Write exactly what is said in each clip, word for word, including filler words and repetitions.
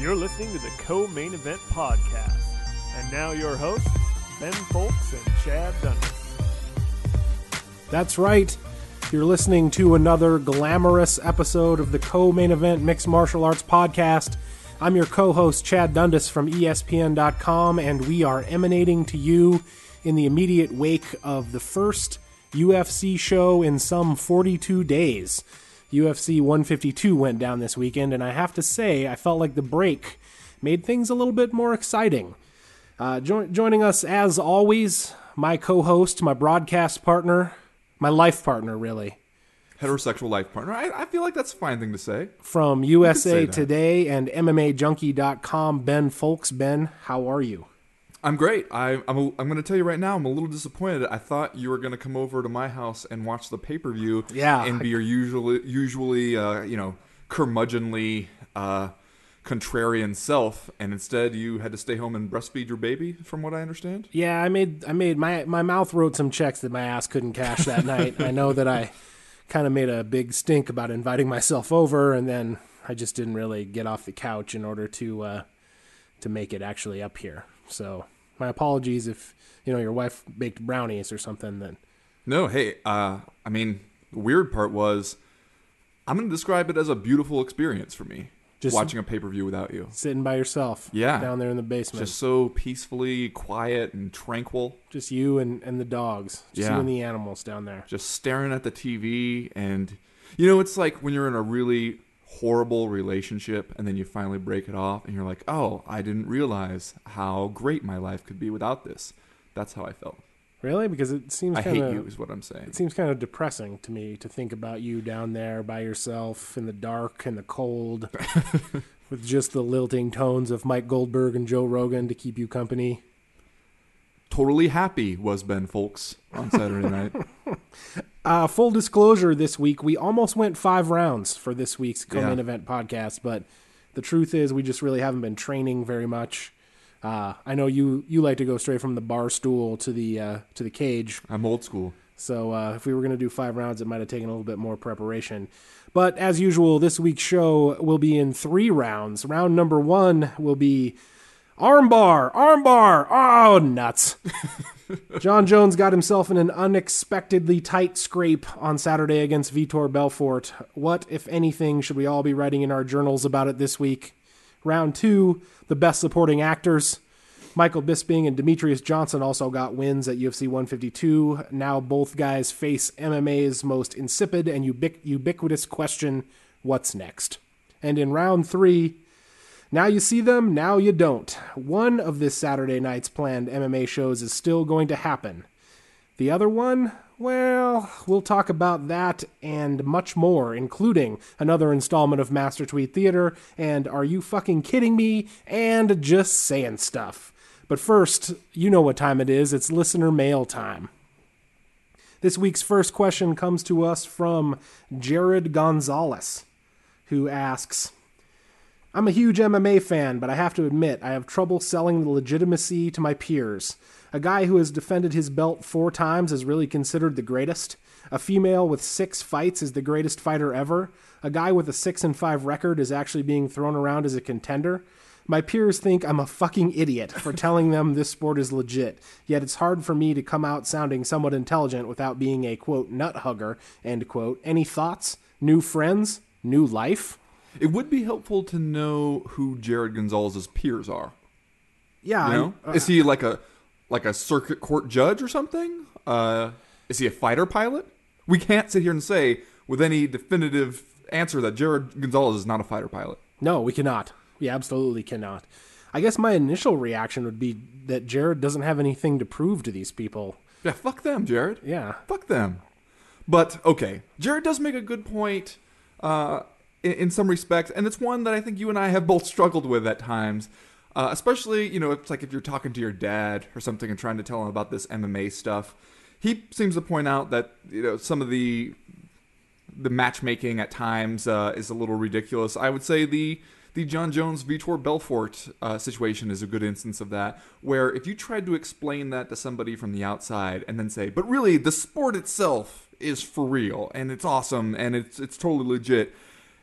You're listening to the Co-Main Event Podcast. And now your hosts, Ben Fowlkes and Chad Dundas. That's right. You're listening to another glamorous episode of the Co-Main Event Mixed Martial Arts Podcast. I'm your co-host, Chad Dundas from E S P N dot com, and we are emanating to you in the immediate wake of the first U F C show in some forty-two days. U F C one fifty-two went down this weekend, and I have to say, I felt like the break made things a little bit more exciting. Uh, jo- joining us, as always, my co-host, my broadcast partner, my life partner, really. Heterosexual life partner. I, I feel like that's a fine thing to say. From U S A Today and M M A Junkie dot com, Ben Fowlkes. Ben, how are you? I'm great. I, I'm a, I'm going to tell you right now, I'm a little disappointed. I thought you were going to come over to my house and watch the pay-per-view yeah. and be your usually, usually uh, you know, curmudgeonly, uh, contrarian self, and instead you had to stay home and breastfeed your baby, from what I understand? Yeah, I made, I made my, my mouth wrote some checks that my ass couldn't cash that night. I know that I kind of made a big stink about inviting myself over, and then I just didn't really get off the couch in order to uh, to make it actually up here. So my apologies if, you know, your wife baked brownies or something. Then no, hey, uh, I mean, the weird part was, I'm going to describe it as a beautiful experience for me. Just watching a pay-per-view without you. Sitting by yourself. Yeah. Down there in the basement. Just so peacefully quiet and tranquil. Just you and, and the dogs. Just yeah. you and the animals down there. Just staring at the T V. And, you know, it's like when you're in a really horrible relationship and then you finally break it off and you're like, oh, I didn't realize how great my life could be without this. That's how I felt. Really? Because it seems kind of... I hate you is what I'm saying. It seems kind of depressing to me to think about you down there by yourself in the dark and the cold with just the lilting tones of Mike Goldberg and Joe Rogan to keep you company. Totally happy was Ben Fowlkes on Saturday night. Uh, full disclosure this week, we almost went five rounds for this week's Come-In yeah. Event podcast, but the truth is we just really haven't been training very much. Uh, I know you, you like to go straight from the bar stool to the uh, to the cage. I'm old school. So uh, if we were going to do five rounds, it might have taken a little bit more preparation. But as usual, this week's show will be in three rounds. Round number one will be armbar, armbar, oh, nuts. Jon Jones got himself in an unexpectedly tight scrape on Saturday against Vitor Belfort. What, if anything, should we all be writing in our journals about it this week? Round two, the best supporting actors. Michael Bisping and Demetrious Johnson also got wins at U F C one fifty-two. Now both guys face M M A's most insipid and ubiqu- ubiquitous question, what's next? And in round three, now you see them, now you don't. One of this Saturday night's planned M M A shows is still going to happen. The other one, well, we'll talk about that and much more, including another installment of Master Tweet Theater and Are You Fucking Kidding Me? And Just Saying Stuff. But first, you know what time it is. It's listener mail time. This week's first question comes to us from Jared Gonzalez, who asks, I'm a huge M M A fan, but I have to admit I have trouble selling the legitimacy to my peers. A guy who has defended his belt four times is really considered the greatest. A female with six fights is the greatest fighter ever. A guy with a six and five record is actually being thrown around as a contender. My peers think I'm a fucking idiot for telling them this sport is legit, yet it's hard for me to come out sounding somewhat intelligent without being a, quote, nut hugger, end quote. Any thoughts? New friends? New life? It would be helpful to know who Jared Gonzalez's peers are. Yeah. You know? I, uh, is he like a... Like a circuit court judge or something? Uh, is he a fighter pilot? We can't sit here and say with any definitive answer that Jared Gonzalez is not a fighter pilot. No, we cannot. We absolutely cannot. I guess my initial reaction would be that Jared doesn't have anything to prove to these people. Yeah, fuck them, Jared. Yeah. Fuck them. But, okay, Jared does make a good point uh, in, in some respects, and it's one that I think you and I have both struggled with at times. Uh, especially, you know, it's like if you're talking to your dad or something and trying to tell him about this M M A stuff, he seems to point out that, you know, some of the the matchmaking at times uh, is a little ridiculous. I would say the the Jon Jones Vitor Belfort uh, situation is a good instance of that, where if you tried to explain that to somebody from the outside and then say, but really the sport itself is for real and it's awesome and it's it's totally legit.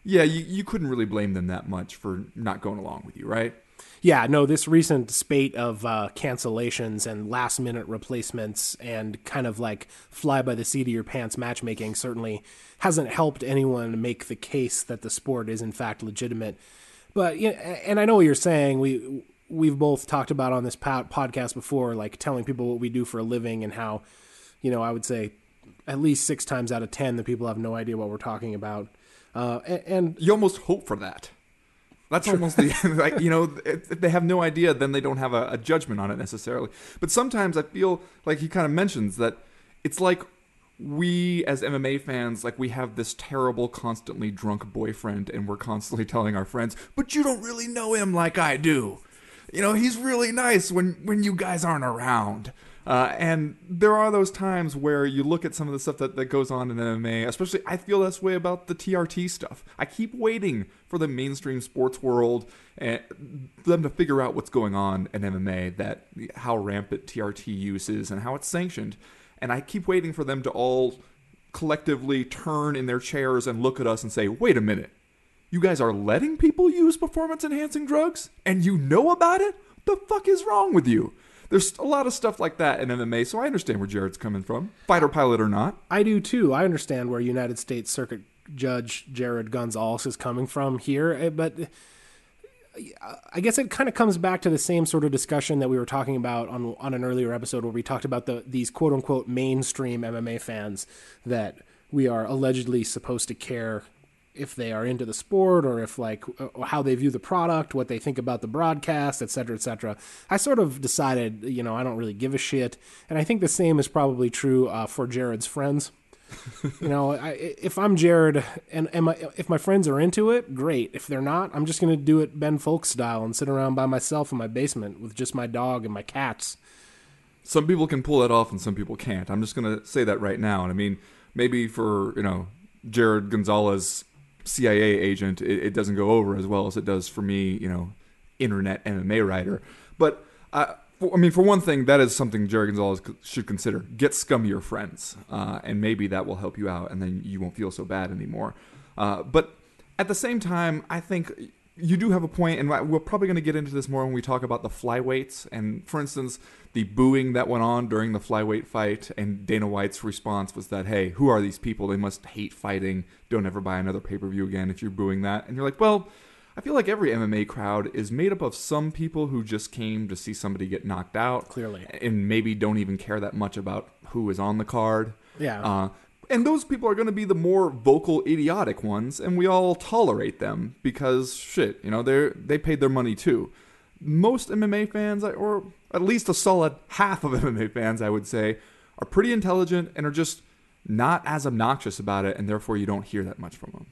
yeah, you, you couldn't really blame them that much for not going along with you, right? Yeah, no, this recent spate of uh, cancellations and last-minute replacements and kind of like fly-by-the-seat-of-your-pants matchmaking certainly hasn't helped anyone make the case that the sport is, in fact, legitimate. But, you know, and I know what you're saying. We, we've both talked about on this podcast before, like telling people what we do for a living and how, you know, I would say at least six times out of ten, the people have no idea what we're talking about. Uh, and, and you almost hope for that. That's almost the, like, you know, if they have no idea, then they don't have a, a judgment on it necessarily. But sometimes I feel like he kind of mentions that it's like we as M M A fans, like we have this terrible, constantly drunk boyfriend and we're constantly telling our friends, but you don't really know him like I do. You know, he's really nice when, when you guys aren't around. Uh, and there are those times where you look at some of the stuff that, that goes on in M M A, especially I feel this way about the T R T stuff. I keep waiting for the mainstream sports world and for them to figure out what's going on in M M A, that how rampant T R T use is and how it's sanctioned. And I keep waiting for them to all collectively turn in their chairs and look at us and say, wait a minute, you guys are letting people use performance-enhancing drugs and you know about it? The fuck is wrong with you? There's a lot of stuff like that in M M A, so I understand where Jared's coming from, fighter pilot or not. I do, too. I understand where United States Circuit Judge Jared Gonzalez is coming from here, but I guess it kind of comes back to the same sort of discussion that we were talking about on on an earlier episode where we talked about the these quote-unquote mainstream M M A fans that we are allegedly supposed to care if they are into the sport or if like how they view the product, what they think about the broadcast, et cetera, et cetera. I sort of decided, you know, I don't really give a shit. And I think the same is probably true uh, for Jared's friends. You know, I, if I'm Jared and, and my, if my friends are into it, great. If they're not, I'm just going to do it Ben Fowlkes style and sit around by myself in my basement with just my dog and my cats. Some people can pull that off and some people can't. I'm just going to say that right now. And I mean, maybe for, you know, Jared Gonzalez, C I A agent, it, it doesn't go over as well as it does for me, you know, internet M M A writer. But uh, for, I mean, for one thing, that is something Jerry Gonzalez should consider. Get scummier friends, uh, and maybe that will help you out, and then you won't feel so bad anymore. Uh, but at the same time, I think you do have a point, and we're probably going to get into this more when we talk about the flyweights. And for instance, the booing that went on during the flyweight fight, and Dana White's response was that, hey, who are these people? They must hate fighting. Don't ever buy another pay-per-view again if you're booing that. And you're like, well, I feel like every M M A crowd is made up of some people who just came to see somebody get knocked out. Clearly. And maybe don't even care that much about who is on the card. Yeah. Uh, And those people are going to be the more vocal, idiotic ones, and we all tolerate them because, shit, you know, they they paid their money too. Most M M A fans, or at least a solid half of M M A fans, I would say, are pretty intelligent and are just not as obnoxious about it, and therefore you don't hear that much from them.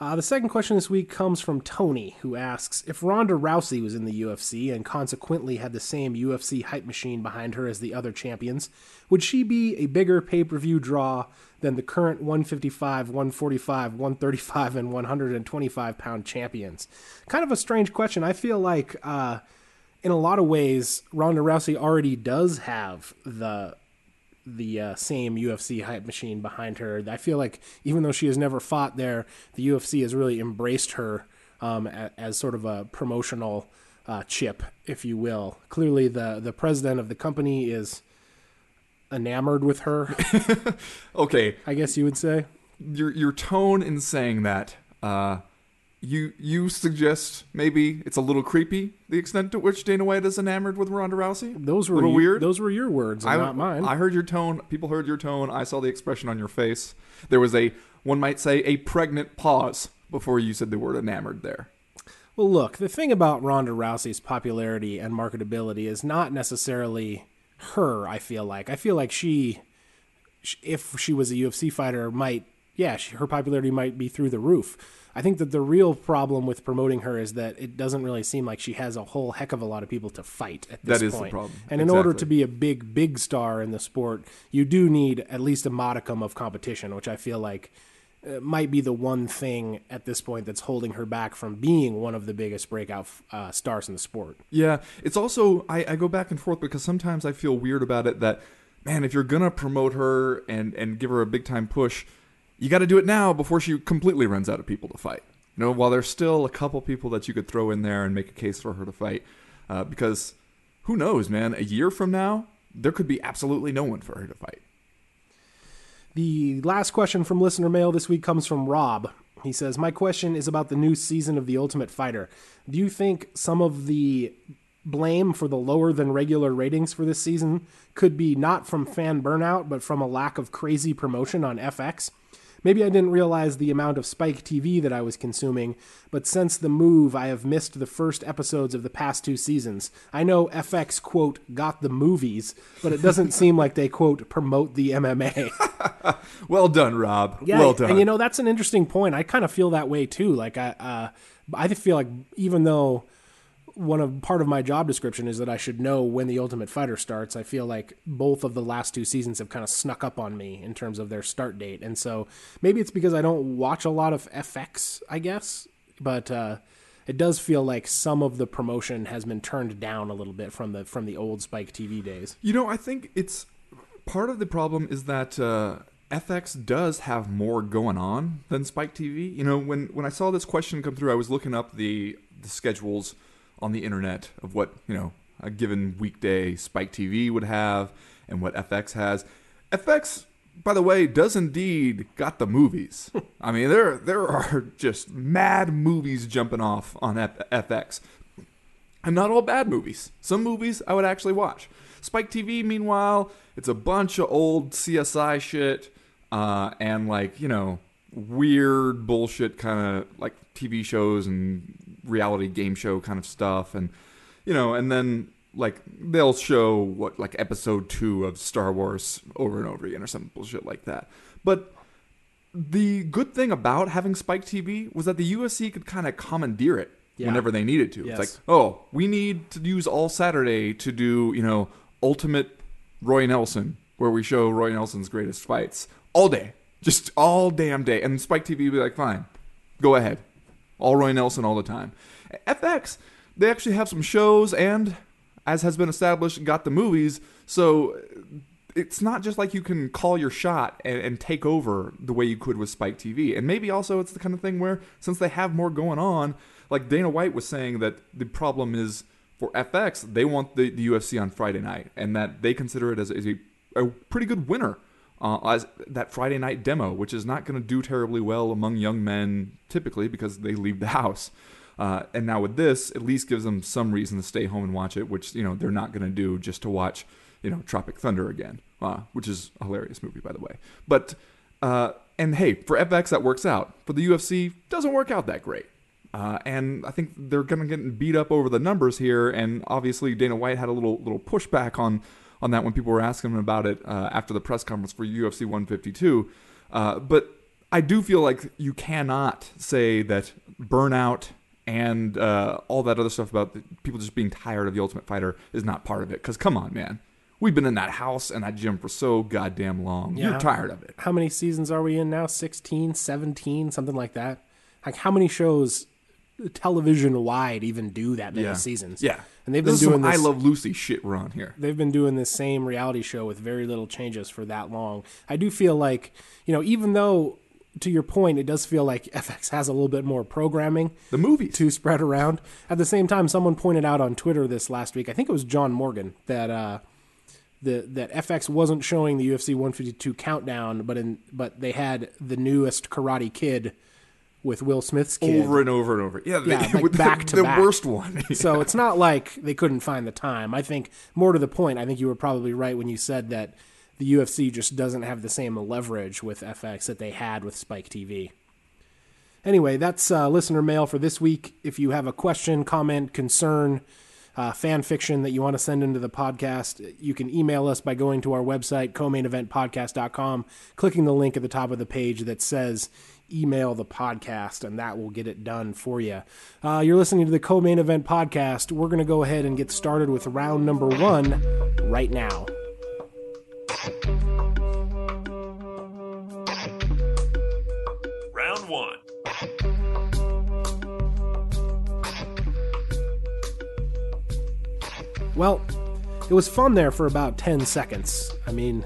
Uh, the second question this week comes from Tony, who asks, if Ronda Rousey was in the U F C and consequently had the same U F C hype machine behind her as the other champions, would she be a bigger pay-per-view draw than the current one fifty-five, one forty-five, one thirty-five, and one twenty-five pound champions? Kind of a strange question. I feel like uh, in a lot of ways, Ronda Rousey already does have the... the uh, same U F C hype machine behind her. I feel like even though she has never fought there, the U F C has really embraced her um, as, as sort of a promotional uh, chip, if you will. Clearly, the, the president of the company is enamored with her. Okay. I guess you would say. Your your tone in saying that, uh, you you suggest maybe it's a little creepy, the extent to which Dana White is enamored with Ronda Rousey? Those were, you, weird. Those were your words, and I, not mine. I heard your tone. People heard your tone. I saw the expression on your face. There was a, one might say, a pregnant pause before you said the word enamored there. Well, look, the thing about Ronda Rousey's popularity and marketability is not necessarily her, I feel like. I feel like she, if she was a U F C fighter, might, yeah, she, her popularity might be through the roof. I think that the real problem with promoting her is that it doesn't really seem like she has a whole heck of a lot of people to fight at this point. That is the problem. And in order to be a big, big star in the sport, you do need at least a modicum of competition, which I feel like might be the one thing at this point that's holding her back from being one of the biggest breakout uh, stars in the sport. Yeah, it's also, I, I go back and forth because sometimes I feel weird about it that, man, if you're going to promote her and, and give her a big time push, you got to do it now before she completely runs out of people to fight. You know, while there's still a couple people that you could throw in there and make a case for her to fight, uh, because who knows, man? A year from now, there could be absolutely no one for her to fight. The last question from listener mail this week comes from Rob. He says, my question is about the new season of The Ultimate Fighter. Do you think some of the blame for the lower than regular ratings for this season could be not from fan burnout, but from a lack of crazy promotion on F X? Maybe I didn't realize the amount of Spike T V that I was consuming, but since the move, I have missed the first episodes of the past two seasons. I know F X, quote, got the movies, but it doesn't seem like they, quote, promote the M M A. Well done, Rob. Yeah, well done. And, you know, that's an interesting point. I kind of feel that way, too. Like, I uh, I feel like even though one of part of my job description is that I should know when The Ultimate Fighter starts, I feel like both of the last two seasons have kind of snuck up on me in terms of their start date. And so maybe it's because I don't watch a lot of F X, I guess, but uh, it does feel like some of the promotion has been turned down a little bit from the, from the old Spike T V days. You know, I think it's part of the problem is that uh, F X does have more going on than Spike T V. You know, when, when I saw this question come through, I was looking up the, the schedules on the internet of what, you know, a given weekday Spike T V would have and what F X has. F X, by the way, does indeed got the movies. I mean, there there are just mad movies jumping off on F X. And not all bad movies. Some movies I would actually watch. Spike T V, meanwhile, it's a bunch of old C S I shit uh, and, like, you know, weird bullshit kind of, like, T V shows and reality game show kind of stuff. And, you know, and then, like, they'll show what, like, episode two of Star Wars over and over again or some bullshit like that. But the good thing about having Spike T V was that the U F C could kind of commandeer it yeah. whenever they needed to. Yes. It's like, oh, we need to use all Saturday to do, you know, Ultimate Roy Nelson, where we show Roy Nelson's greatest fights all day. Just all damn day. And Spike T V would be like, fine, go ahead. All Roy Nelson all the time. F X, they actually have some shows and, as has been established, got the movies. So it's not just like you can call your shot and, and take over the way you could with Spike T V. And maybe also it's the kind of thing where, since they have more going on, like Dana White was saying, that the problem is for F X, they want the, the U F C on Friday night. And that they consider it as, as a, a pretty good winner. Uh, as that Friday night demo, which is not going to do terribly well among young men typically because they leave the house. Uh, and now with this, at least gives them some reason to stay home and watch it, which, you know, they're not going to do just to watch, you know, Tropic Thunder again, uh, which is a hilarious movie, by the way. But, uh, and hey, for F X, that works out. For the U F C, doesn't work out that great. Uh, and I think they're going to get beat up over the numbers here. And obviously Dana White had a little little pushback on on that when people were asking him about it uh, after the press conference for U F C one fifty-two. Uh, but I do feel like you cannot say that burnout and uh, all that other stuff about the, people just being tired of The Ultimate Fighter is not part of it. Because come on, man. We've been in that house and that gym for so goddamn long. Yeah. You're tired of it. How many seasons are we in now? sixteen, seventeen, something like that? Like, how many shows television-wide even do that many yeah. seasons? Yeah. And they've this been doing this I Love Lucy shit we're on here. They've been doing this same reality show with very little changes for that long. I do feel like, you know, even though, to your point, it does feel like F X has a little bit more programming. The movies. To spread around. At the same time, someone pointed out on Twitter this last week, I think it was John Morgan, that uh, the, that F X wasn't showing the U F C one fifty-two countdown, but in but they had the newest Karate Kid with Will Smith's kid. Over and over and over. Yeah, yeah they, like with back the, to the back. The worst one. Yeah. So it's not like they couldn't find the time. I think, more to the point, I think you were probably right when you said that the U F C just doesn't have the same leverage with F X that they had with Spike T V. Anyway, that's uh, listener mail for this week. If you have a question, comment, concern, uh, fan fiction that you want to send into the podcast, you can email us by going to our website, co main event podcast dot com, clicking the link at the top of the page that says email the podcast, and that will get it done for you. Uh, you're listening to the Co-Main Event Podcast. We're going to go ahead and get started with round number one right now. Round one. Well, it was fun there for about ten seconds. I mean,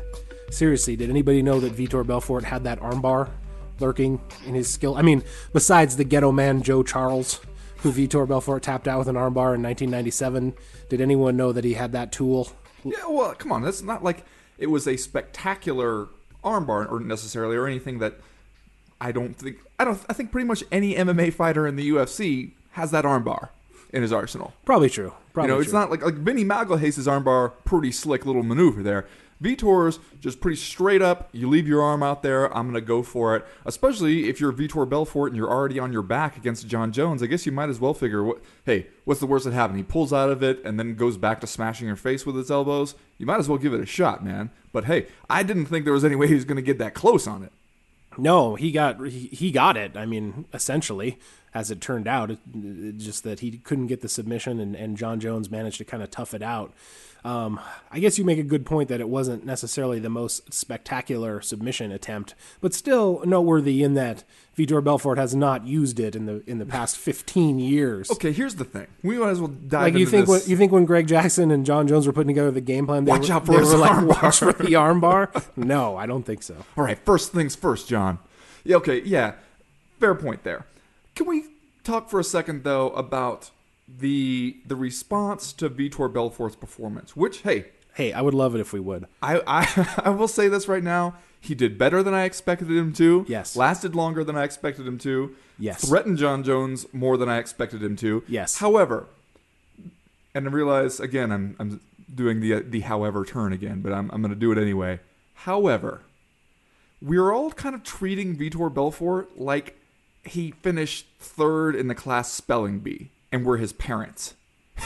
seriously, did anybody know that Vitor Belfort had that armbar lurking in his skill. I mean, besides the ghetto man Joe Charles, who Vitor Belfort tapped out with an armbar in nineteen ninety-seven, did anyone know that he had that tool? Yeah, well, come on. That's not like it was a spectacular armbar or necessarily or anything that I don't think I don't I think pretty much any M M A fighter in the U F C has that armbar in his arsenal. Probably true. Probably you know, true. It's not like like Vinny Malglahase's armbar, pretty slick little maneuver there. Vitor's just pretty straight up. You leave your arm out there. I'm going to go for it. Especially if you're Vitor Belfort and you're already on your back against Jon Jones. I guess you might as well figure, what, hey, what's the worst that happened? He pulls out of it and then goes back to smashing your face with his elbows. You might as well give it a shot, man. But, hey, I didn't think there was any way he was going to get that close on it. No, he got he, he got it. I mean, essentially, as it turned out, it, it just that he couldn't get the submission, and, and Jon Jones managed to kind of tough it out. Um, I guess you make a good point that it wasn't necessarily the most spectacular submission attempt, but still noteworthy in that Vitor Belfort has not used it in the in the past fifteen years. Okay, here's the thing: we might as well dive like you into think this. When, you think when Greg Jackson and Jon Jones were putting together the game plan, they watch were, out for they were like, arm watch for the armbar. No, I don't think so. All right, first things first, John. Yeah, okay, yeah, fair point there. Can we talk for a second though about the the response to Vitor Belfort's performance, which, hey... Hey, I would love it if we would. I, I, I will say this right now. He did better than I expected him to. Yes. Lasted longer than I expected him to. Yes. Threatened Jon Jones more than I expected him to. Yes. However, and I realize, again, I'm I'm doing the the however turn again, but I'm I'm going to do it anyway. However, we're all kind of treating Vitor Belfort like he finished third in the class spelling bee. And we're his parents.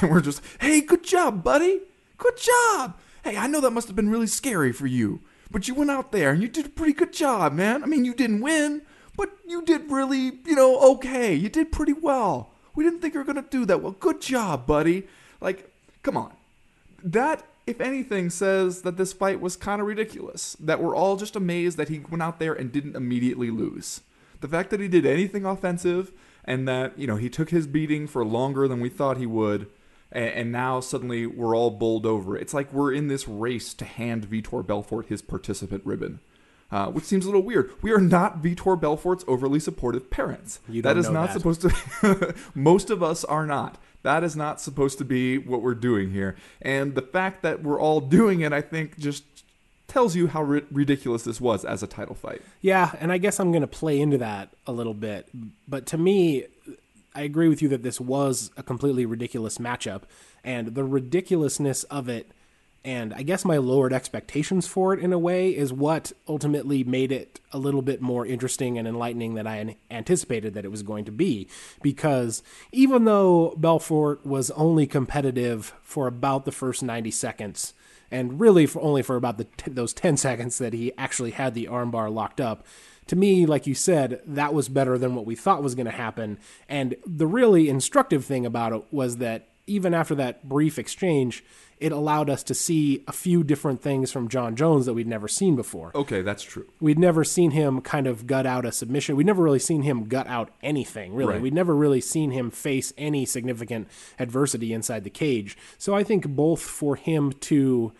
And we're just, hey, good job, buddy. Good job. Hey, I know that must have been really scary for you. But you went out there and you did a pretty good job, man. I mean, you didn't win, but you did really, you know, okay. You did pretty well. We didn't think you were going to do that well. Good job, buddy. Like, come on. That, if anything, says that this fight was kind of ridiculous. That we're all just amazed that he went out there and didn't immediately lose. The fact that he did anything offensive... And that, you know, he took his beating for longer than we thought he would. And, and now suddenly we're all bowled over. It's like we're in this race to hand Vitor Belfort his participant ribbon. Uh, which seems a little weird. We are not Vitor Belfort's overly supportive parents. You don't that is know not that. supposed to... Most of us are not. That is not supposed to be what we're doing here. And the fact that we're all doing it, I think, just... tells you how ri- ridiculous this was as a title fight. Yeah, and I guess I'm going to play into that a little bit. But to me, I agree with you that this was a completely ridiculous matchup. And the ridiculousness of it, and I guess my lowered expectations for it in a way, is what ultimately made it a little bit more interesting and enlightening than I anticipated that it was going to be. Because even though Belfort was only competitive for about the first ninety seconds, and really for only for about the t- those ten seconds that he actually had the armbar locked up. To me, like you said, that was better than what we thought was going to happen. And the really instructive thing about it was that even after that brief exchange, it allowed us to see a few different things from Jon Jones that we'd never seen before. Okay, that's true. We'd never seen him kind of gut out a submission. We'd never really seen him gut out anything, really. Right. We'd never really seen him face any significant adversity inside the cage. So I think both for him to,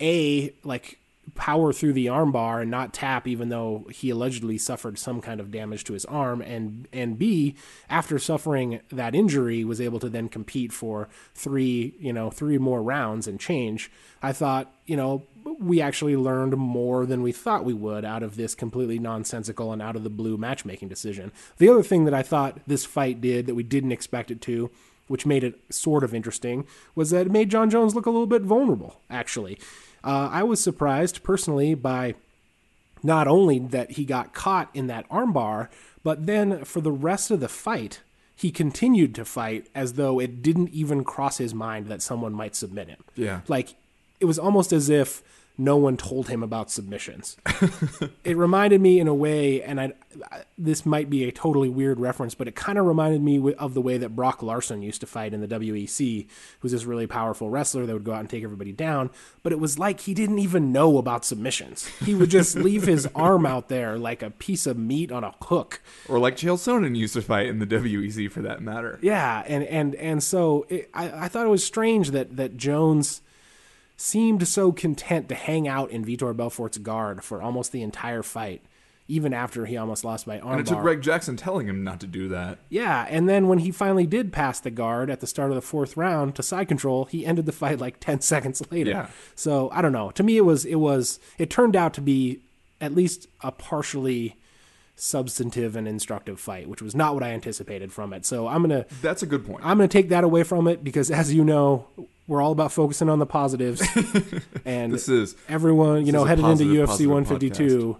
A, like... power through the armbar and not tap, even though he allegedly suffered some kind of damage to his arm, and and B, after suffering that injury, was able to then compete for three, you know, three more rounds and change. I thought, you know, we actually learned more than we thought we would out of this completely nonsensical and out of the blue matchmaking decision. The other thing that I thought this fight did that we didn't expect it to, which made it sort of interesting, was that it made Jon Jones look a little bit vulnerable, actually. Uh, I was surprised personally by not only that he got caught in that armbar, but then for the rest of the fight, he continued to fight as though it didn't even cross his mind that someone might submit him. Yeah. Like, it was almost as if no one told him about submissions. It reminded me in a way, and I, I, this might be a totally weird reference, but it kind of reminded me of the way that Brock Larson used to fight in the W E C, who's this really powerful wrestler that would go out and take everybody down. But it was like he didn't even know about submissions. He would just leave his arm out there like a piece of meat on a hook. Or like Chael Sonnen used to fight in the W E C, for that matter. Yeah, and, and, and so it, I, I thought it was strange that, that Jones... seemed so content to hang out in Vitor Belfort's guard for almost the entire fight, even after he almost lost by armbar. And it took Greg Jackson telling him not to do that. Yeah, and then when he finally did pass the guard at the start of the fourth round to side control, he ended the fight like ten seconds later. Yeah. So, I don't know. To me, it was it was it turned out to be at least a partially substantive and instructive fight, which was not what I anticipated from it. So I'm going to... That's a good point. I'm going to take that away from it because, as you know, we're all about focusing on the positives. And this is, everyone, you know, headed positive, into U F C one fifty-two podcast.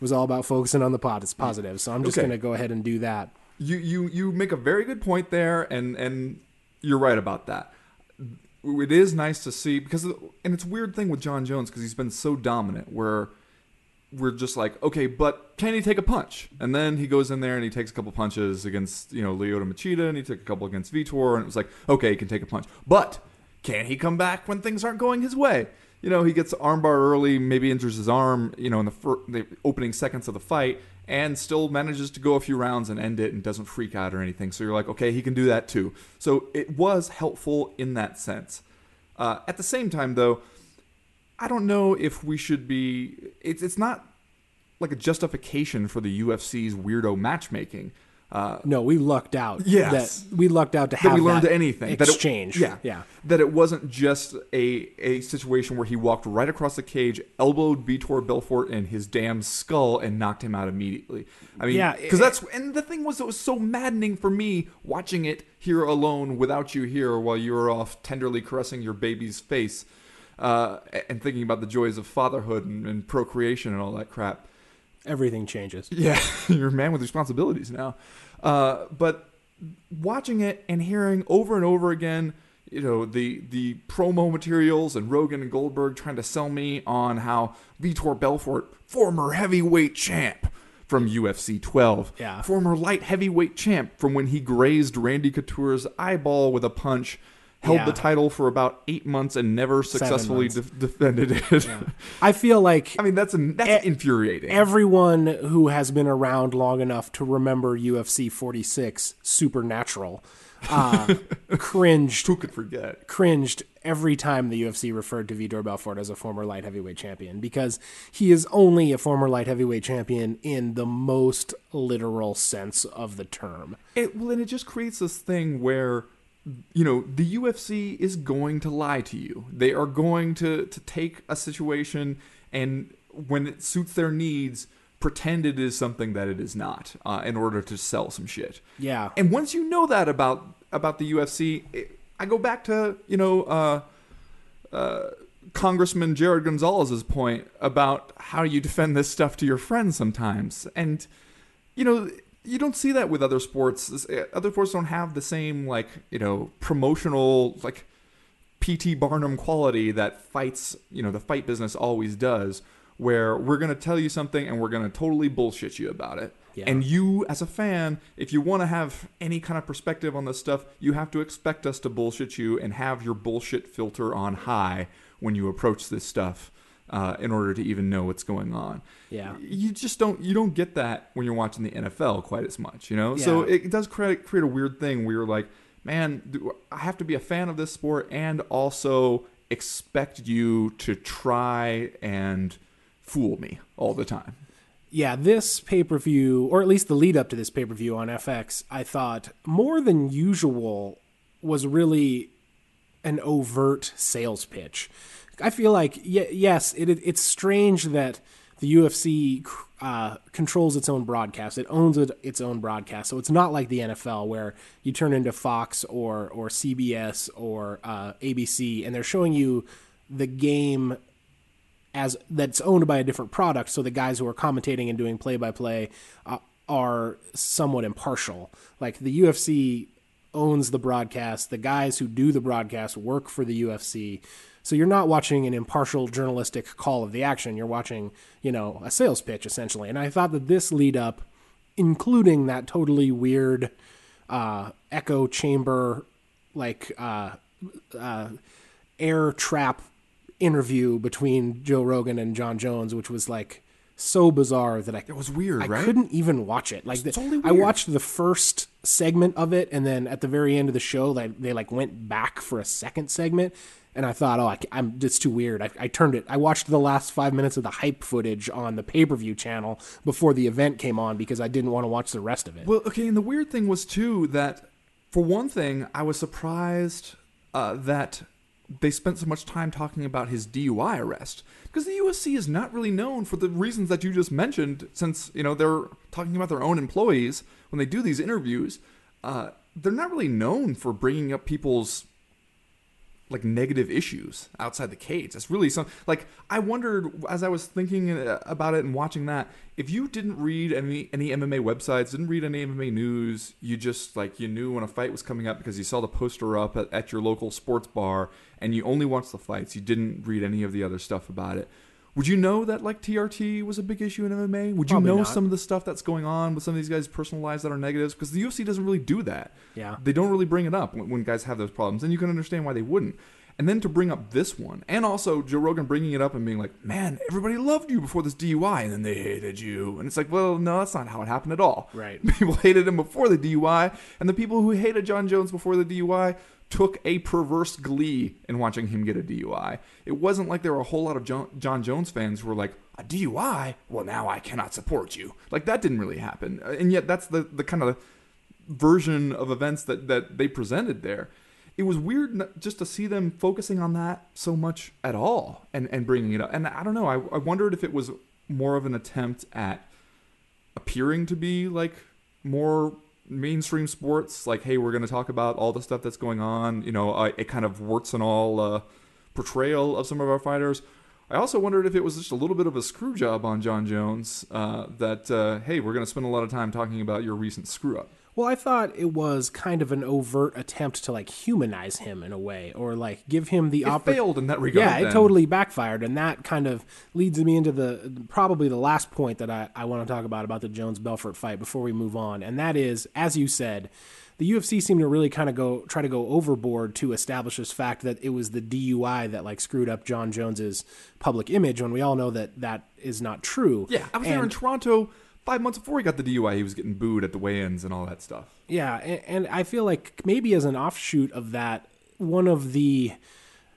Was all about focusing on the positives. So I'm just okay. going to go ahead and do that. You, you, you make a very good point there, and, and you're right about that. It is nice to see because... And it's a weird thing with Jon Jones because he's been so dominant where... We're just like, okay, but can he take a punch? And then he goes in there and he takes a couple punches against, you know, Lyoto Machida, and he took a couple against Vitor, and it was like, okay, he can take a punch. But can he come back when things aren't going his way? You know, he gets armbar early, maybe injures his arm, you know, in the, fir- the opening seconds of the fight, and still manages to go a few rounds and end it and doesn't freak out or anything. So you're like, okay, he can do that too. So it was helpful in that sense. Uh, at the same time, though, I don't know if we should be... It's it's not like a justification for the U F C's weirdo matchmaking. Uh, no, we lucked out. Yes. That we lucked out to have that, we learned that anything. Exchange. That it, yeah, yeah. That it wasn't just a, a situation where he walked right across the cage, elbowed Vitor Belfort in his damn skull, and knocked him out immediately. I mean, yeah, because that's... And the thing was, it was so maddening for me watching it here alone without you here while you were off tenderly caressing your baby's face. Uh, and thinking about the joys of fatherhood and, and procreation and all that crap. Everything changes. Yeah, you're a man with responsibilities now. Uh, but watching it and hearing over and over again, you know, the, the promo materials and Rogan and Goldberg trying to sell me on how Vitor Belfort, former heavyweight champ from U F C twelve, yeah. former light heavyweight champ from when he grazed Randy Couture's eyeball with a punch, held yeah. the title for about eight months and never successfully de- defended it. Yeah. I feel like... I mean, that's, an, that's e- infuriating. Everyone who has been around long enough to remember U F C forty-six, Supernatural, uh, cringed... Who could forget? Cringed every time the U F C referred to Vitor Belfort as a former light heavyweight champion, because he is only a former light heavyweight champion in the most literal sense of the term. It, well, and it just creates this thing where... You know, the U F C is going to lie to you. They are going to, to take a situation and, when it suits their needs, pretend it is something that it is not uh, in order to sell some shit. Yeah. And once you know that about about the U F C, it, I go back to, you know, uh, uh, Congressman Jared Gonzalez's point about how you defend this stuff to your friends sometimes. And, you know... You don't see that with other sports. Other sports don't have the same, like, you know, promotional, like, P T Barnum quality that fights, you know, the fight business always does, where we're going to tell you something and we're going to totally bullshit you about it. Yeah. And you, as a fan, if you want to have any kind of perspective on this stuff, you have to expect us to bullshit you and have your bullshit filter on high when you approach this stuff. Uh, in order to even know what's going on. Yeah. You just don't you don't get that when you're watching the N F L quite as much, you know? Yeah. So it does create, create a weird thing where you're like, man, do I have to be a fan of this sport and also expect you to try and fool me all the time. Yeah, this pay-per-view, or at least the lead up to this pay-per-view on F X, I thought more than usual was really an overt sales pitch. I feel like, yes, it, it, it's strange that the U F C uh, controls its own broadcast. It owns it, its own broadcast. So it's not like the N F L where you turn into Fox or or C B S or uh, A B C and they're showing you the game as that's owned by a different product. So the guys who are commentating and doing play-by-play uh, are somewhat impartial. Like the U F C owns the broadcast. The guys who do the broadcast work for the U F C. So you're not watching an impartial journalistic call of the action. You're watching, you know, a sales pitch, essentially. And I thought that this lead up, including that totally weird uh, echo chamber, like uh, uh, air trap interview between Joe Rogan and Jon Jones, which was like so bizarre that I it was weird. I right? couldn't even watch it. Like the, totally weird. I watched the first segment of it, and then at the very end of the show, like they like went back for a second segment. and I thought, oh, I, I'm it's too weird. I, I turned it. I watched the last five minutes of the hype footage on the pay-per-view channel before the event came on because I didn't want to watch the rest of it. Well, okay, and the weird thing was, too, that for one thing, I was surprised uh, that they spent so much time talking about his D U I arrest, because the U F C is not really known for the reasons that you just mentioned, since, you know, they're talking about their own employees when they do these interviews. Uh, they're not really known for bringing up people's, like, negative issues outside the cage. That's really some, like, I wondered as I was thinking about it and watching that, if you didn't read any, any M M A websites, didn't read any M M A news, you just, like, you knew when a fight was coming up because you saw the poster up at, at your local sports bar, and you only watched the fights. You didn't read any of the other stuff about it. Would you know that, like, T R T was a big issue in M M A? Would Probably you know not. some of the stuff that's going on with some of these guys' personal lives that are negatives? Because the U F C doesn't really do that. Yeah. They don't really bring it up when, when guys have those problems. And you can understand why they wouldn't. And then to bring up this one, and also Joe Rogan bringing it up and being like, man, everybody loved you before this D U I, and then they hated you. And it's like, well, no, that's not how it happened at all. Right. People hated him before the D U I, and the people who hated Jon Jones before the D U I took a perverse glee in watching him get a D U I. It wasn't like there were a whole lot of Jon, Jon Jones fans who were like, a D U I? Well, now I cannot support you. Like, that didn't really happen. And yet that's the, the kind of version of events that, that they presented there. It was weird just to see them focusing on that so much at all and, and bringing it up. And I don't know. I, I wondered if it was more of an attempt at appearing to be, like, more mainstream sports, like, hey, we're going to talk about all the stuff that's going on, you know, a, a kind of warts and all uh, portrayal of some of our fighters. I also wondered if it was just a little bit of a screw job on Jon Jones, uh, that, uh, hey, we're going to spend a lot of time talking about your recent screw up. Well, I thought it was kind of an overt attempt to, like, humanize him in a way, or, like, give him the opportunity. It failed in that regard. Yeah, it then. totally backfired, and that kind of leads me into the probably the last point that I, I want to talk about about the Jones-Belfort fight before we move on, and that is, as you said, the U F C seemed to really kind of go try to go overboard to establish this fact that it was the D U I that, like, screwed up Jon Jones's public image, when we all know that that is not true. Yeah, I was and, there in Toronto. Five months before he got the D U I, he was getting booed at the weigh-ins and all that stuff. Yeah, and, and I feel like maybe as an offshoot of that, one of the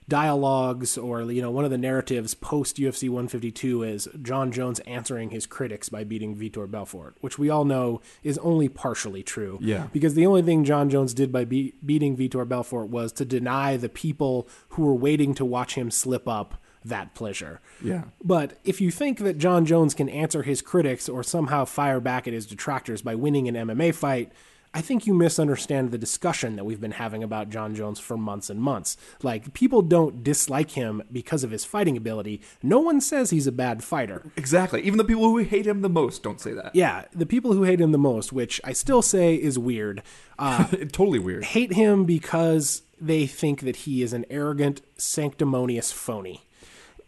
dialogues or, you know, one of the narratives post U F C one fifty-two is Jon Jones answering his critics by beating Vitor Belfort, which we all know is only partially true. Yeah. Because the only thing Jon Jones did by be- beating Vitor Belfort was to deny the people who were waiting to watch him slip up that pleasure. Yeah. But if you think that Jon Jones can answer his critics or somehow fire back at his detractors by winning an M M A fight, I think you misunderstand the discussion that we've been having about Jon Jones for months and months. Like, people don't dislike him because of his fighting ability. No one says he's a bad fighter. Exactly. Even the people who hate him the most don't say that. Yeah. The people who hate him the most, which I still say is weird. Uh, totally weird. Hate him because they think that he is an arrogant, sanctimonious phony.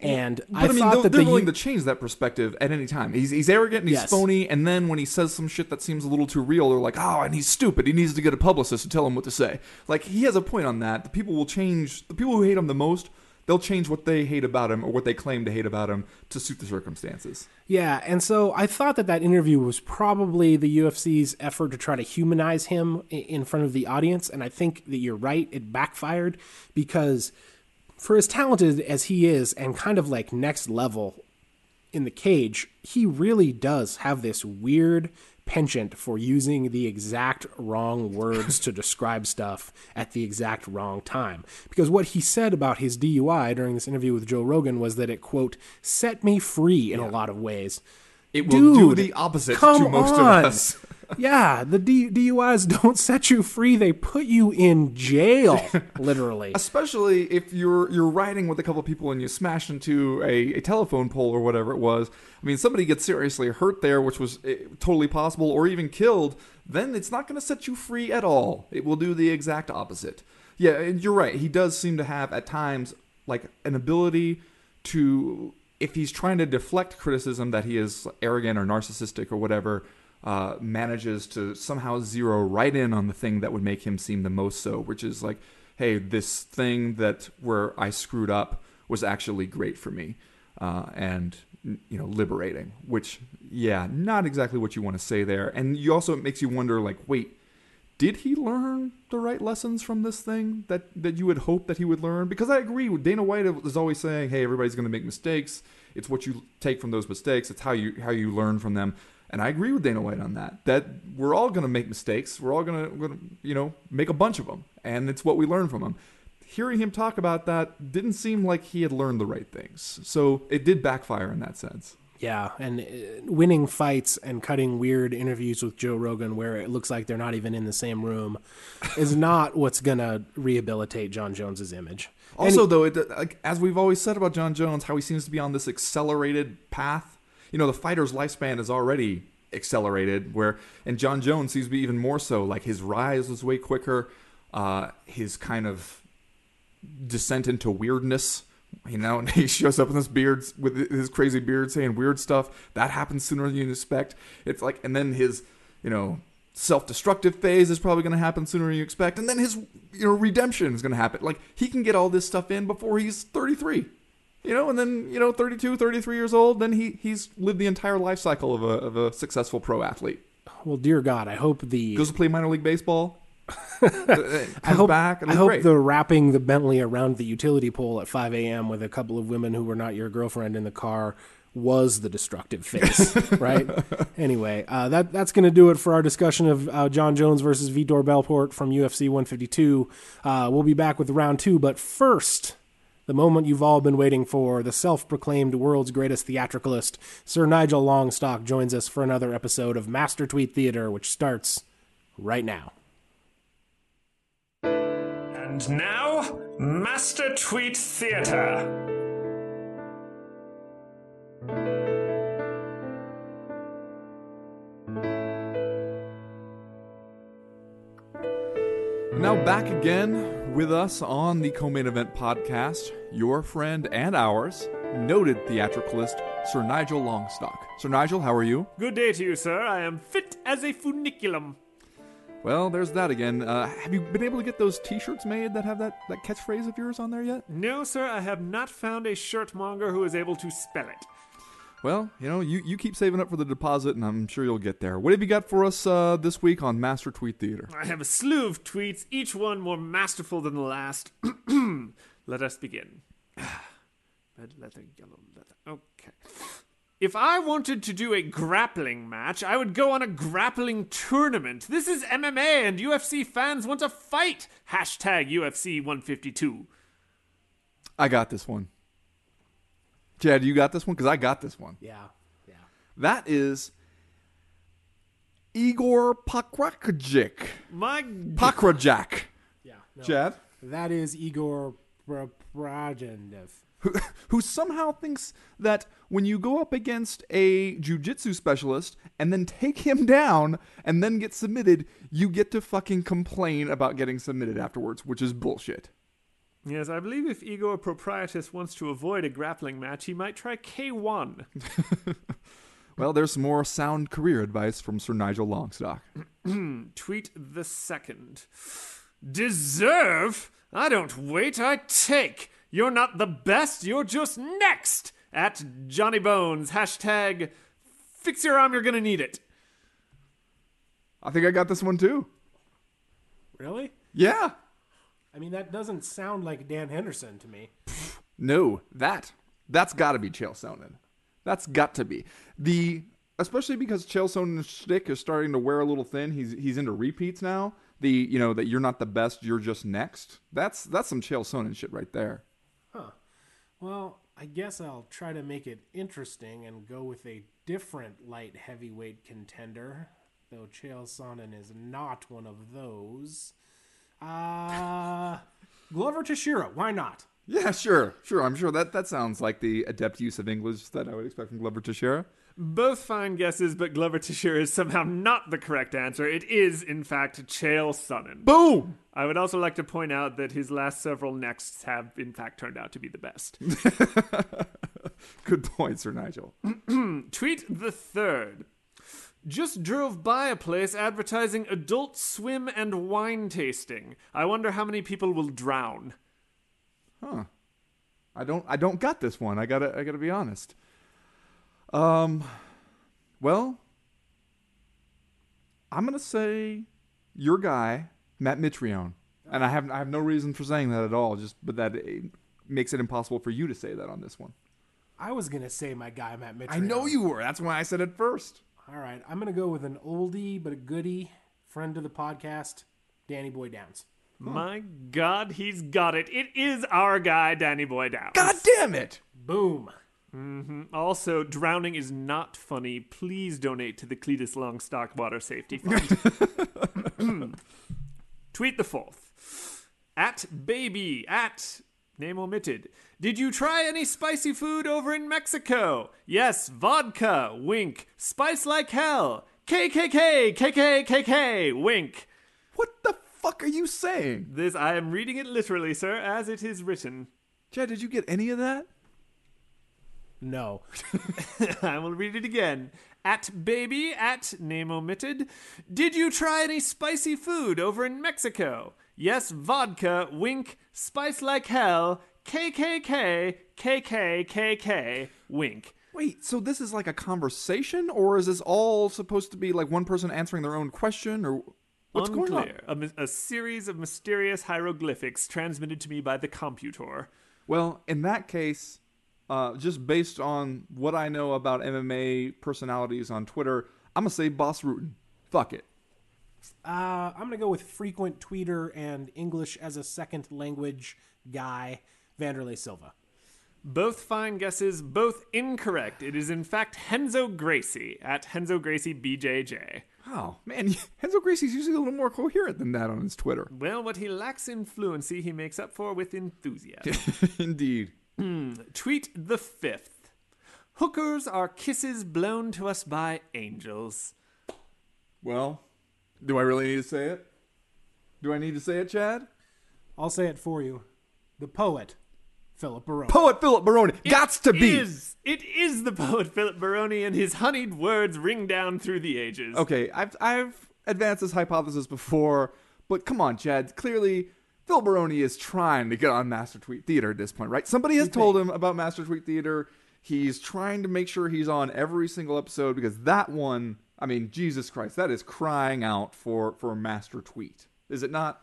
And but I, I mean, thought they're, that they're the willing U- to change that perspective at any time. He's, he's arrogant and he's yes. phony, and then when he says some shit that seems a little too real, they're like, oh, and he's stupid. He needs to get a publicist to tell him what to say. Like, he has a point on that. The people will change. The people who hate him the most, they'll change what they hate about him or what they claim to hate about him to suit the circumstances. Yeah, and so I thought that that interview was probably the U F C's effort to try to humanize him in front of the audience, and I think that you're right. It backfired because, for as talented as he is and kind of like next level in the cage, he really does have this weird penchant for using the exact wrong words to describe stuff at the exact wrong time. Because what he said about his D U I during this interview with Joe Rogan was that it, quote, set me free in yeah. a lot of ways. It will Dude, do the opposite to most on. of us. Yeah, the D- DUIs don't set you free. They put you in jail, literally. Especially if you're you're riding with a couple of people and you smash into a, a telephone pole or whatever it was. I mean, somebody gets seriously hurt there, which was uh, totally possible, or even killed. Then it's not going to set you free at all. It will do the exact opposite. Yeah, you're right. He does seem to have, at times, like an ability to, if he's trying to deflect criticism that he is arrogant or narcissistic or whatever, uh, manages to somehow zero right in on the thing that would make him seem the most so, which is like, hey, this thing that where I screwed up was actually great for me uh, and, you know, liberating, which, yeah, not exactly what you want to say there. And you also, it makes you wonder, like, wait, did he learn the right lessons from this thing that, that you would hope that he would learn? Because I agree with Dana White is always saying, hey, everybody's going to make mistakes. It's what you take from those mistakes. It's how you how you learn from them. And I agree with Dana White on that, that we're all going to make mistakes. We're all going to, you know, make a bunch of them. And it's what we learn from them. Hearing him talk about that didn't seem like he had learned the right things. So it did backfire in that sense. Yeah, and winning fights and cutting weird interviews with Joe Rogan where it looks like they're not even in the same room is not what's going to rehabilitate Jon Jones's image. Also, he, though, it, like, as we've always said about Jon Jones, how he seems to be on this accelerated path. You know, the fighter's lifespan is already accelerated, where and Jon Jones seems to be even more so. Like, his rise was way quicker. Uh, his kind of descent into weirdness, you know, and he shows up in this beard with his crazy beard saying weird stuff. That happens sooner than you expect. It's like, and then his, you know, self-destructive phase is probably going to happen sooner than you expect. And then his, you know, redemption is going to happen. Like, he can get all this stuff in before he's thirty-three, you know, and then, you know, thirty-two, thirty-three years old. Then he, he's lived the entire life cycle of a, of a successful pro athlete. Well, dear God, I hope the... Goes to play minor league baseball. I hope, back I hope the wrapping the Bentley around the utility pole at five a.m. with a couple of women who were not your girlfriend in the car was the destructive phase, right? Anyway, uh, that that's going to do it for our discussion of uh, Jon Jones versus Vitor Belfort from U F C one fifty-two. Uh, we'll be back with round two, but first, the moment you've all been waiting for, the self-proclaimed world's greatest theatricalist, Sir Nigel Longstock, joins us for another episode of Master Tweet Theater, which starts right now. And now, Master Tweet Theater. Now back again with us on the Co-Main Event Podcast, your friend and ours, noted theatricalist Sir Nigel Longstock. Sir Nigel, how are you? Good day to you, sir. I am fit as a funiculum. Well, there's that again. Uh, have you been able to get those T-shirts made that have that, that catchphrase of yours on there yet? No, sir. I have not found a shirtmonger who is able to spell it. Well, you know, you, you keep saving up for the deposit, and I'm sure you'll get there. What have you got for us uh, this week on Master Tweet Theater? I have a slew of tweets, each one more masterful than the last. Let us begin. Red leather, yellow leather. Okay. If I wanted to do a grappling match, I would go on a grappling tournament. This is M M A and U F C fans want to fight. Hashtag U F C one fifty-two. I got this one. Chad, you got this one? Because I got this one. Yeah, yeah. That is Igor Pokrajac. My... Pokrajac. Yeah. No, Chad? That is Igor Pokrajac. Who, who somehow thinks that when you go up against a jiu-jitsu specialist and then take him down and then get submitted, you get to fucking complain about getting submitted afterwards, which is bullshit. Yes, I believe if Igor Proprietus wants to avoid a grappling match, he might try K one. Well, there's some more sound career advice from Sir Nigel Longstock. Tweet the second. Deserve? I don't wait, I take. You're not the best, you're just next! At Johnny Bones, hashtag, fix your arm, you're gonna need it. I think I got this one too. Really? Yeah. I mean, that doesn't sound like Dan Henderson to me. No, that, that's gotta be Chael Sonnen. That's got to be. The, especially because Chael Sonnen's shtick is starting to wear a little thin, he's, he's into repeats now. The, you know, that you're not the best, you're just next. That's, that's some Chael Sonnen shit right there. Huh. Well, I guess I'll try to make it interesting and go with a different light heavyweight contender, though Chael Sonnen is not one of those. Uh, Glover Teixeira, why not? Yeah, sure, sure. I'm sure that, that sounds like the adept use of English that I would expect from Glover Teixeira. Both fine guesses, but Glover Teixeira is somehow not the correct answer. It is, in fact, Chael Sonnen. Boom! I would also like to point out that his last several nexts have, in fact, turned out to be the best. Good point, Sir Nigel. Tweet the third. Just drove by a place advertising adult swim and wine tasting. I wonder how many people will drown. Huh. I don't I don't got this one. I gotta I gotta be honest. Um, well, I'm going to say your guy, Matt Mitrione, and I have I have no reason for saying that at all, just but that it makes it impossible for you to say that on this one. I was going to say my guy, Matt Mitrione. I know you were. That's why I said it first. All right. I'm going to go with an oldie but a goodie, friend of the podcast, Danny Boy Downs. Hmm. My God, he's got it. It is our guy, Danny Boy Downs. God damn it. Boom. Mm-hmm. Also, drowning is not funny. Please donate to the Cletus Longstock Water Safety Fund. Tweet the fourth. At baby, at... name omitted. Did you try any spicy food over in Mexico? Yes, vodka, wink. Spice like hell. K K K, K K K K, wink. What the fuck are you saying? This, I am reading it literally, sir, as it is written. Chad, did you get any of that? No. I will read it again. At baby, at name omitted. Did you try any spicy food over in Mexico? Yes, vodka, wink, spice like hell, K K K, K K K K, wink. Wait, so this is like a conversation, or is this all supposed to be like one person answering their own question, or what's Unclear. going on? A, a series of mysterious hieroglyphics transmitted to me by the computer. Well, in that case, uh, just based on what I know about M M A personalities on Twitter, I'm going to say Boss Rutan. Fuck it. Uh, I'm going to go with frequent tweeter and English as a second language guy, Vanderlei Silva. Both fine guesses, both incorrect. It is, in fact, Renzo Gracie, at Renzo Gracie B J J. Oh, man, Renzo Gracie's usually a little more coherent than that on his Twitter. Well, what he lacks in fluency, he makes up for with enthusiasm. Indeed. Mm, tweet the fifth. Hookers are kisses blown to us by angels. Well... do I really need to say it? Do I need to say it, Chad? I'll say it for you. The poet, Philip Baroni. Poet Philip Baroni. Gots to be. Is, it is the poet Philip Baroni, and his honeyed words ring down through the ages. Okay, I've, I've advanced this hypothesis before, but come on, Chad. Clearly, Philip Baroni is trying to get on Master Tweet Theater at this point, right? Somebody has told him about Master Tweet Theater. He's trying to make sure he's on every single episode, because that one... I mean, Jesus Christ, that is crying out for, for a master tweet. Is it not?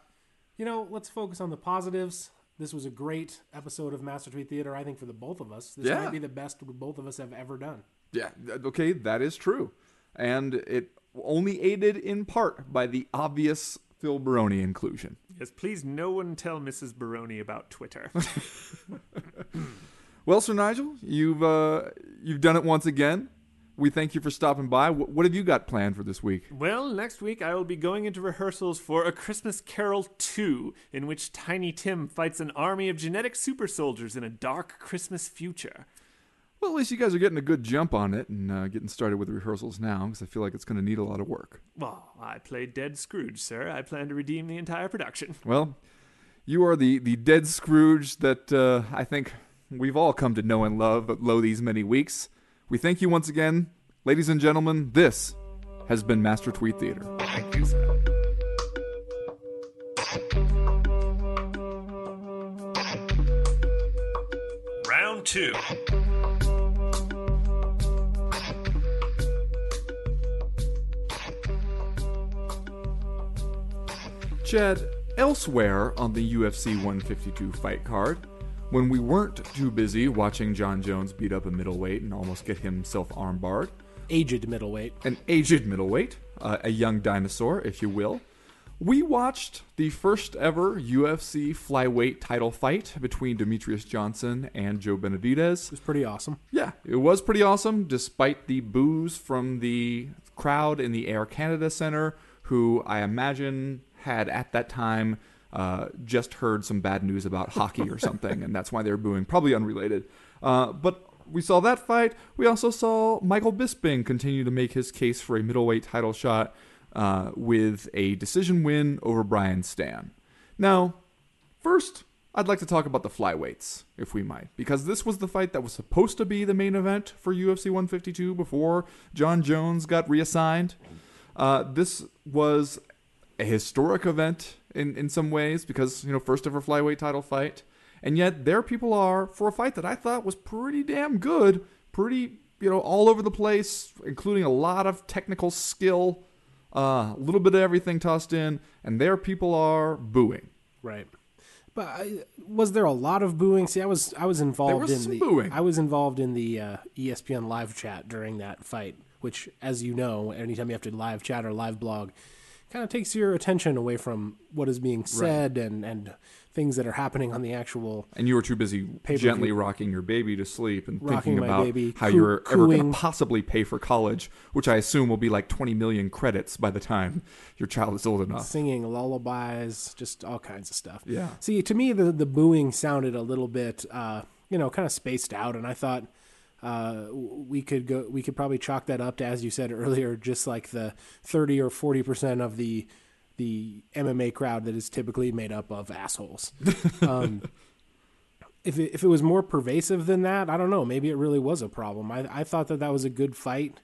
You know, let's focus on the positives. This was a great episode of Master Tweet Theater, I think, for the both of us. This yeah. might be the best both of us have ever done. Yeah, okay, that is true. And it only aided in part by the obvious Phil Baroni inclusion. Yes, please no one tell Missus Baroni about Twitter. Well, Sir Nigel, you've uh, you've done it once again. We thank you for stopping by. What have you got planned for this week? Well, next week I will be going into rehearsals for A Christmas Carol two, in which Tiny Tim fights an army of genetic super soldiers in a dark Christmas future. Well, at least you guys are getting a good jump on it and uh, getting started with rehearsals now, because I feel like it's going to need a lot of work. Well, I play Dead Scrooge, sir. I plan to redeem the entire production. Well, you are the, the Dead Scrooge that uh, I think we've all come to know and love lo these many weeks. We thank you once again. Ladies and gentlemen, this has been Master Tweet Theater. Thank you. Round two. Chad, elsewhere on the U F C one fifty-two fight card, when we weren't too busy watching Jon Jones beat up a middleweight and almost get himself armbarred. Aged middleweight. An aged middleweight. Uh, a young dinosaur, if you will. We watched the first ever U F C flyweight title fight between Demetrious Johnson and Joe Benavidez. It was pretty awesome. Yeah, it was pretty awesome, despite the boos from the crowd in the Air Canada Center, who I imagine had at that time... Uh, just heard some bad news about hockey or something, and that's why they were booing. Probably unrelated. Uh, but we saw that fight. We also saw Michael Bisping continue to make his case for a middleweight title shot uh, with a decision win over Brian Stann. Now, first, I'd like to talk about the flyweights, if we might, because this was the fight that was supposed to be the main event for U F C one fifty-two before Jon Jones got reassigned. Uh, this was a historic event in, in some ways, because, you know, first ever flyweight title fight. And yet there people are for a fight that I thought was pretty damn good, pretty, you know, all over the place, including a lot of technical skill. Uh, a little bit of everything tossed in, and there people are booing. Right. But I, was there a lot of booing? See, I was I was involved in the booing. I was involved in the uh, E S P N live chat during that fight, which, as you know, anytime you have to live chat or live blog, kind of takes your attention away from what is being said right. and, and things that are happening on the actual. And you were too busy gently rocking your baby to sleep and thinking about baby, how coo- you're ever going to possibly pay for college, which I assume will be like twenty million credits by the time your child is old enough. Singing lullabies, just all kinds of stuff. Yeah. See, to me, the, the booing sounded a little bit, uh, you know, kind of spaced out. And I thought uh, we could go, we could probably chalk that up to, as you said earlier, just like the thirty or forty percent of the, the M M A crowd that is typically made up of assholes. Um, if it, if it was more pervasive than that, I don't know, maybe it really was a problem. I, I thought that that was a good fight.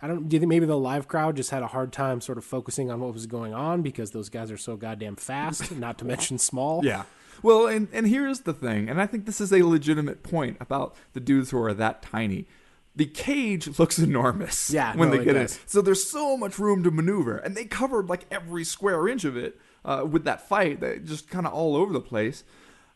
I don't, do you think maybe the live crowd just had a hard time sort of focusing on what was going on because those guys are so goddamn fast, not to mention small. Yeah. Well, and, and here's the thing, and I think this is a legitimate point about the dudes who are that tiny. The cage looks enormous yeah, when no, they get in. So there's so much room to maneuver. And they covered like every square inch of it uh, with that fight. They just kind of all over the place.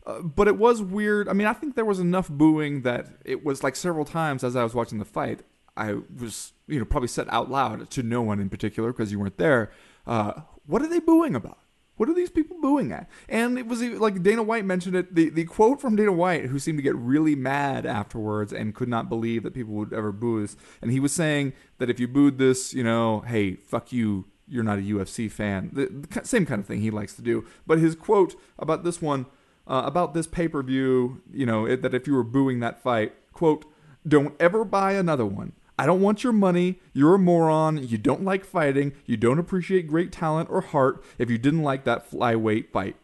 Uh, but it was weird. I mean, I think there was enough booing that it was like several times as I was watching the fight, I was, you know, probably said out loud to no one in particular because you weren't there. Uh, what are they booing about? What are these people booing at? And it was like Dana White mentioned it, the, the quote from Dana White, who seemed to get really mad afterwards and could not believe that people would ever boo this. And he was saying that if you booed this, you know, hey, fuck you, you're not a U F C fan. The, the same kind of thing he likes to do. But his quote about this one, uh, about this pay-per-view, you know, it, that if you were booing that fight, quote, don't ever buy another one. I don't want your money. You're a moron. You don't like fighting. You don't appreciate great talent or heart if you didn't like that flyweight fight.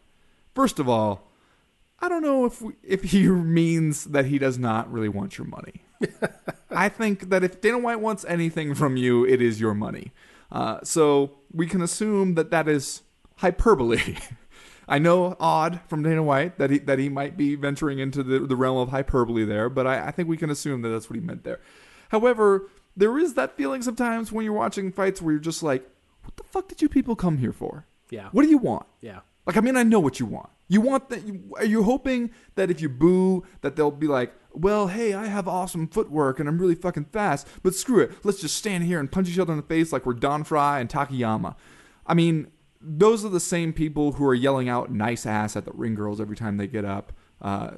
First of all, I don't know if we, if he means that he does not really want your money. I think that if Dana White wants anything from you, it is your money. Uh, so we can assume that that is hyperbole. I know, odd from Dana White that he that he might be venturing into the, the realm of hyperbole there, but I, I think we can assume that that's what he meant there. However, there is that feeling sometimes when you're watching fights where you're just like, what the fuck did you people come here for? Yeah. What do you want? Yeah. Like, I mean, I know what you want. You want that. You, are you hoping that if you boo, that they'll be like, well, hey, I have awesome footwork and I'm really fucking fast, but screw it. Let's just stand here and punch each other in the face like we're Don Fry and Takayama. I mean, those are the same people who are yelling out nice ass at the ring girls every time they get up. Uh,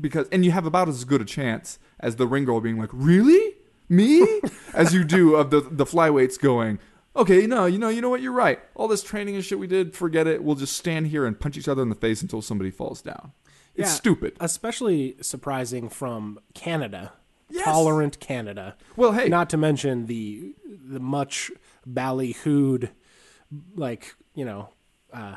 because and you have about as good a chance as the ring girl being like, really? Me? As you do of the the flyweights going, okay, no, you know, you know what, you're right. All this training and shit we did, forget it. We'll just stand here and punch each other in the face until somebody falls down. It's yeah, stupid. Especially surprising from Canada. Yes. Tolerant Canada. Well, hey. Not to mention the the much ballyhooed, like, you know, uh,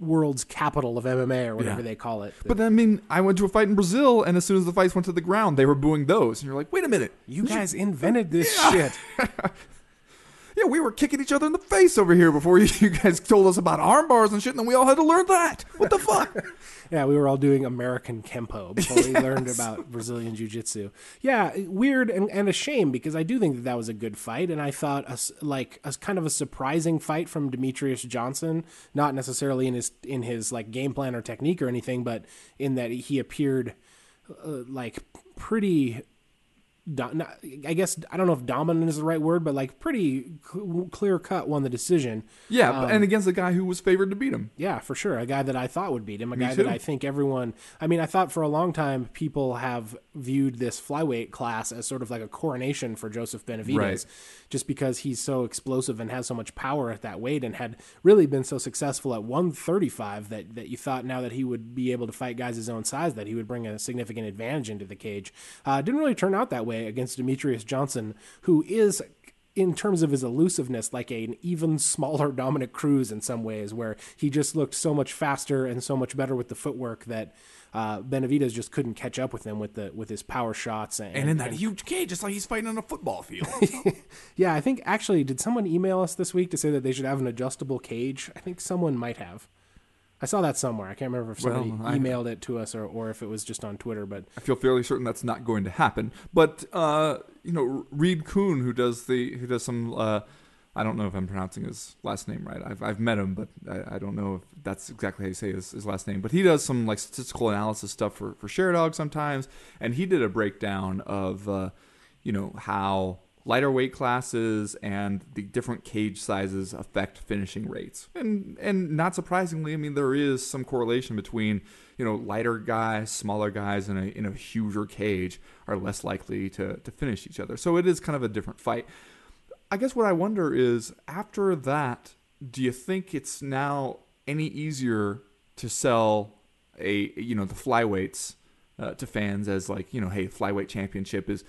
world's capital of M M A or whatever yeah. they call it. But I mean, I went to a fight in Brazil, and as soon as the fights went to the ground, they were booing those. And you're like, wait a minute. You guys you... invented this yeah. shit. Yeah, we were kicking each other in the face over here before you guys told us about arm bars and shit, and then we all had to learn that. What the fuck? Yeah, we were all doing American Kempo before yes. we learned about Brazilian Jiu-Jitsu. Yeah, weird and, and a shame, because I do think that that was a good fight, and I thought a, like a kind of a surprising fight from Demetrious Johnson, not necessarily in his in his like game plan or technique or anything, but in that he appeared uh, like pretty... I guess, I don't know if dominant is the right word, but like pretty cl- clear-cut won the decision. Yeah, um, and against the guy who was favored to beat him. Yeah, for sure. A guy that I thought would beat him. A Me guy too. That I think everyone... I mean, I thought for a long time people have viewed this flyweight class as sort of like a coronation for Joseph Benavidez. Right. Just because he's so explosive and has so much power at that weight and had really been so successful at one thirty-five that, that you thought now that he would be able to fight guys his own size, that he would bring a significant advantage into the cage. Uh, didn't really turn out that way against Demetrious Johnson, who is, in terms of his elusiveness, like a, an even smaller Dominic Cruz in some ways, where he just looked so much faster and so much better with the footwork that uh, Benavidez just couldn't catch up with him with the with his power shots. And, and in that and, huge cage, it's like he's fighting on a football field. Yeah, I think, actually, did someone email us this week to say that they should have an adjustable cage? I think someone might have. I saw that somewhere. I can't remember if somebody well, emailed it to us or, or if it was just on Twitter. But I feel fairly certain that's not going to happen. But, uh, you know, Reed Kuhn, who does the who does some uh, I don't know if I'm pronouncing his last name right. I've I've met him, but I, I don't know if that's exactly how you say his, his last name. But he does some like statistical analysis stuff for for ShareDog sometimes, and he did a breakdown of uh, you know how lighter weight classes and the different cage sizes affect finishing rates. And and not surprisingly, I mean, there is some correlation between, you know, lighter guys, smaller guys in a in a huger cage are less likely to to finish each other. So it is kind of a different fight. I guess what I wonder is, after that, do you think it's now any easier to sell a, you know, the flyweights uh, to fans as like, you know, hey, flyweight championship is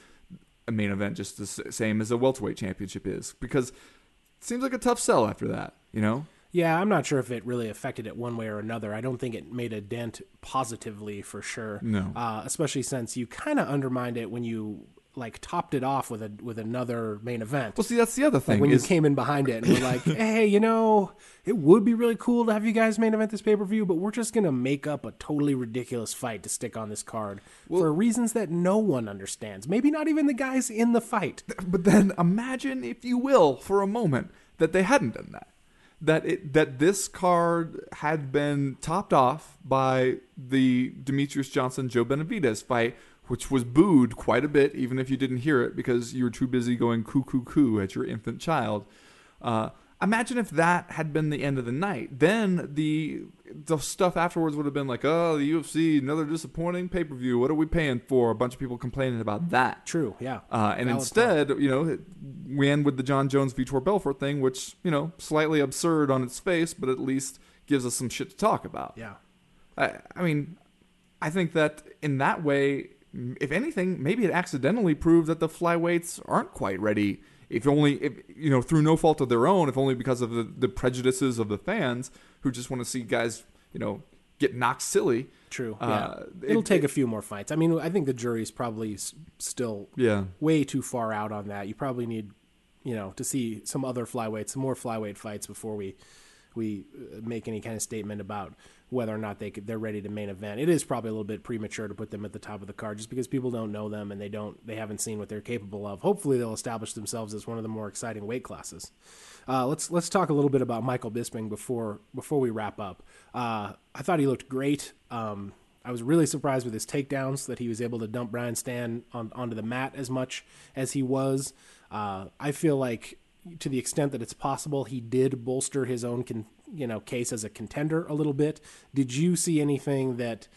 a main event just the same as a welterweight championship is? Because it seems like a tough sell after that, you know? Yeah, I'm not sure if it really affected it one way or another. I don't think it made a dent positively for sure. No. Uh, especially since you kind of undermined it when you like topped it off with a with another main event. Well, see, that's the other thing. Like when is... you came in behind it and were like, hey, you know, it would be really cool to have you guys main event this pay-per-view, but we're just going to make up a totally ridiculous fight to stick on this card well, for reasons that no one understands. Maybe not even the guys in the fight. But then imagine, if you will, for a moment, that they hadn't done that. That it that this card had been topped off by the Demetrious Johnson-Joe Benavidez fight, which was booed quite a bit, even if you didn't hear it, because you were too busy going coo, coo, coo at your infant child. Uh, imagine if that had been the end of the night. Then the the stuff afterwards would have been like, oh, the U F C, another disappointing pay-per-view. What are we paying for? A bunch of people complaining about that. True, yeah. Uh, and Valid instead, point. you know, we end with the Jon Jones Vitor Belfort thing, which, you know, slightly absurd on its face, but at least gives us some shit to talk about. Yeah. I, I mean, I think that in that way... if anything, maybe it accidentally proved that the flyweights aren't quite ready, if only, if you know, through no fault of their own, if only because of the, the prejudices of the fans who just want to see guys, you know, get knocked silly. True. Uh, yeah. It'll it, take it, a few more fights. I mean, I think the jury's probably s- still yeah. way too far out on that. You probably need, you know, to see some other flyweights, some more flyweight fights before we we make any kind of statement about whether or not they could, they're ready to main event. It is probably a little bit premature to put them at the top of the card just because people don't know them and they don't, they haven't seen what they're capable of. Hopefully they'll establish themselves as one of the more exciting weight classes. Uh, let's, let's talk a little bit about Michael Bisping before, before we wrap up. Uh, I thought he looked great. Um, I was really surprised with his takedowns that he was able to dump Brian Stann on, onto the mat as much as he was. Uh, I feel like, to the extent that it's possible, he did bolster his own con- you know, case as a contender a little bit. Did you see anything that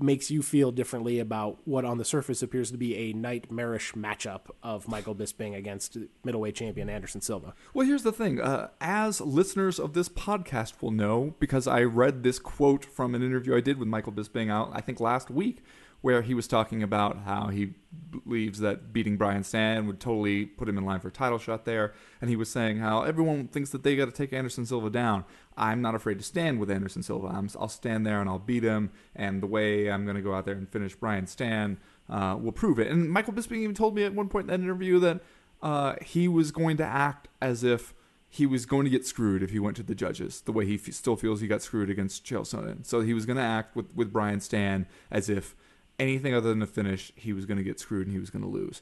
makes you feel differently about what on the surface appears to be a nightmarish matchup of Michael Bisping against middleweight champion Anderson Silva? Well, here's the thing. Uh, as listeners of this podcast will know, because I read this quote from an interview I did with Michael Bisping out, I think last week, where he was talking about how he believes that beating Brian Stann would totally put him in line for a title shot there. And he was saying how everyone thinks that they got to take Anderson Silva down. I'm not afraid to stand with Anderson Silva. I'm, I'll stand there and I'll beat him. And the way I'm going to go out there and finish Brian Stann uh, will prove it. And Michael Bisping even told me at one point in that interview that uh, he was going to act as if he was going to get screwed if he went to the judges, the way he f- still feels he got screwed against Chael Sonnen. So he was going to act with, with Brian Stann as if anything other than a finish, he was going to get screwed and he was going to lose.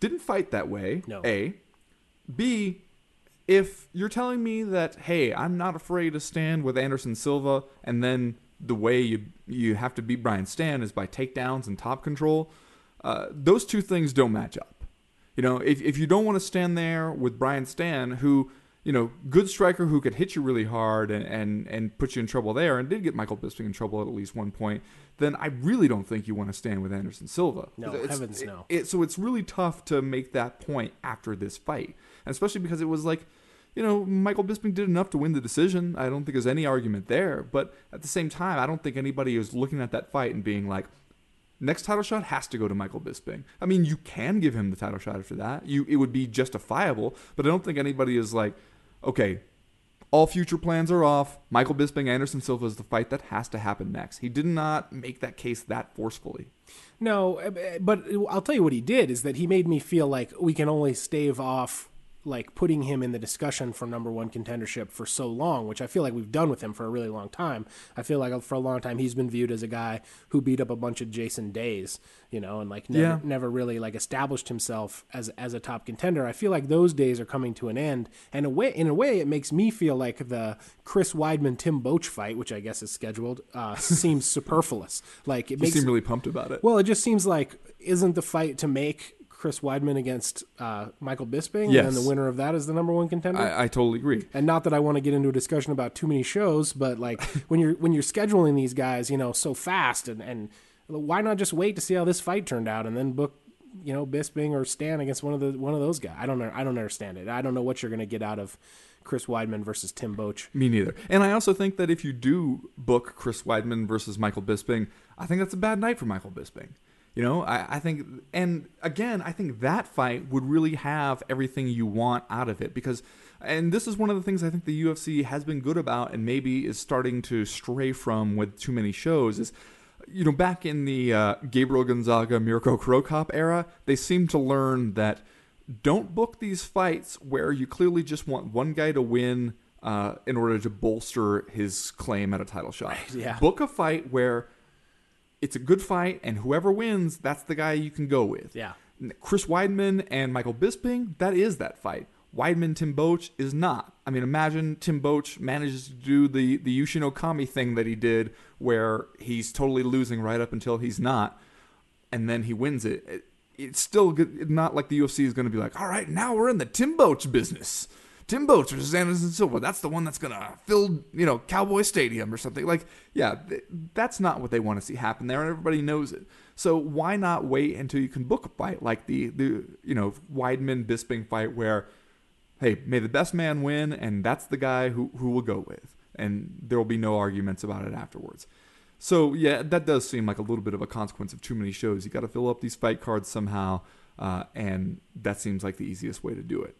Didn't fight that way, no. A. B, if you're telling me that, hey, I'm not afraid to stand with Anderson Silva, and then the way you you have to beat Brian Stann is by takedowns and top control, uh, those two things don't match up. You know, if, if you don't want to stand there with Brian Stann, who, you know, good striker who could hit you really hard and, and, and put you in trouble there, and did get Michael Bisping in trouble at at least one point, then I really don't think you want to stand with Anderson Silva. No, it's, heavens it, no. It, so it's really tough to make that point after this fight, and especially because it was like, you know, Michael Bisping did enough to win the decision. I don't think there's any argument there, but at the same time, I don't think anybody is looking at that fight and being like, next title shot has to go to Michael Bisping. I mean, you can give him the title shot after that. You It would be justifiable, but I don't think anybody is like, okay, all future plans are off. Michael Bisping, Anderson Silva is the fight that has to happen next. He did not make that case that forcefully. No, but I'll tell you what he did is that he made me feel like we can only stave off like putting him in the discussion for number one contendership for so long, which I feel like we've done with him for a really long time. I feel like for a long time he's been viewed as a guy who beat up a bunch of Jason Days, you know, and like never, yeah. never really like established himself as as a top contender. I feel like those days are coming to an end, and a way, in a way it makes me feel like the Chris Weidman Tim Boetsch fight, which I guess is scheduled, uh, seems superfluous. Like it you makes seem really pumped about it. Well, it just seems like isn't the fight to make Chris Weidman against uh, Michael Bisping, yes. and then the winner of that is the number one contender. I, I totally agree. And not that I want to get into a discussion about too many shows, but like when you're when you're scheduling these guys, you know, so fast, and, and why not just wait to see how this fight turned out and then book, you know, Bisping or Stan against one of the one of those guys? I don't know. I don't understand it. I don't know what you're going to get out of Chris Weidman versus Tim Boetsch. Me neither. And I also think that if you do book Chris Weidman versus Michael Bisping, I think that's a bad night for Michael Bisping. You know, I, I think, and again, I think that fight would really have everything you want out of it because, and this is one of the things I think the U F C has been good about and maybe is starting to stray from with too many shows is, you know, back in the uh, Gabriel Gonzaga, Mirko Krokop era, they seemed to learn that don't book these fights where you clearly just want one guy to win uh, in order to bolster his claim at a title shot. Right, yeah. Book a fight where it's a good fight, and whoever wins, that's the guy you can go with. Yeah, Chris Weidman and Michael Bisping, that is that fight. Weidman, Tim Boetsch is not. I mean, imagine Tim Boetsch manages to do the, the Yushin Okami thing that he did where he's totally losing right up until he's not, and then he wins it. it it's still good, not like the U F C is going to be like, all right, now we're in the Tim Boetsch business. Tim Boetsch versus Anderson Silva, that's the one that's going to fill, you know, Cowboy Stadium or something. Like, yeah, th- that's not what they want to see happen there, and everybody knows it. So why not wait until you can book a fight like the, the you know, Weidman-Bisping fight where, hey, may the best man win, and that's the guy who, who we'll go with, and there will be no arguments about it afterwards. So, yeah, that does seem like a little bit of a consequence of too many shows. You got to fill up these fight cards somehow, uh, and that seems like the easiest way to do it.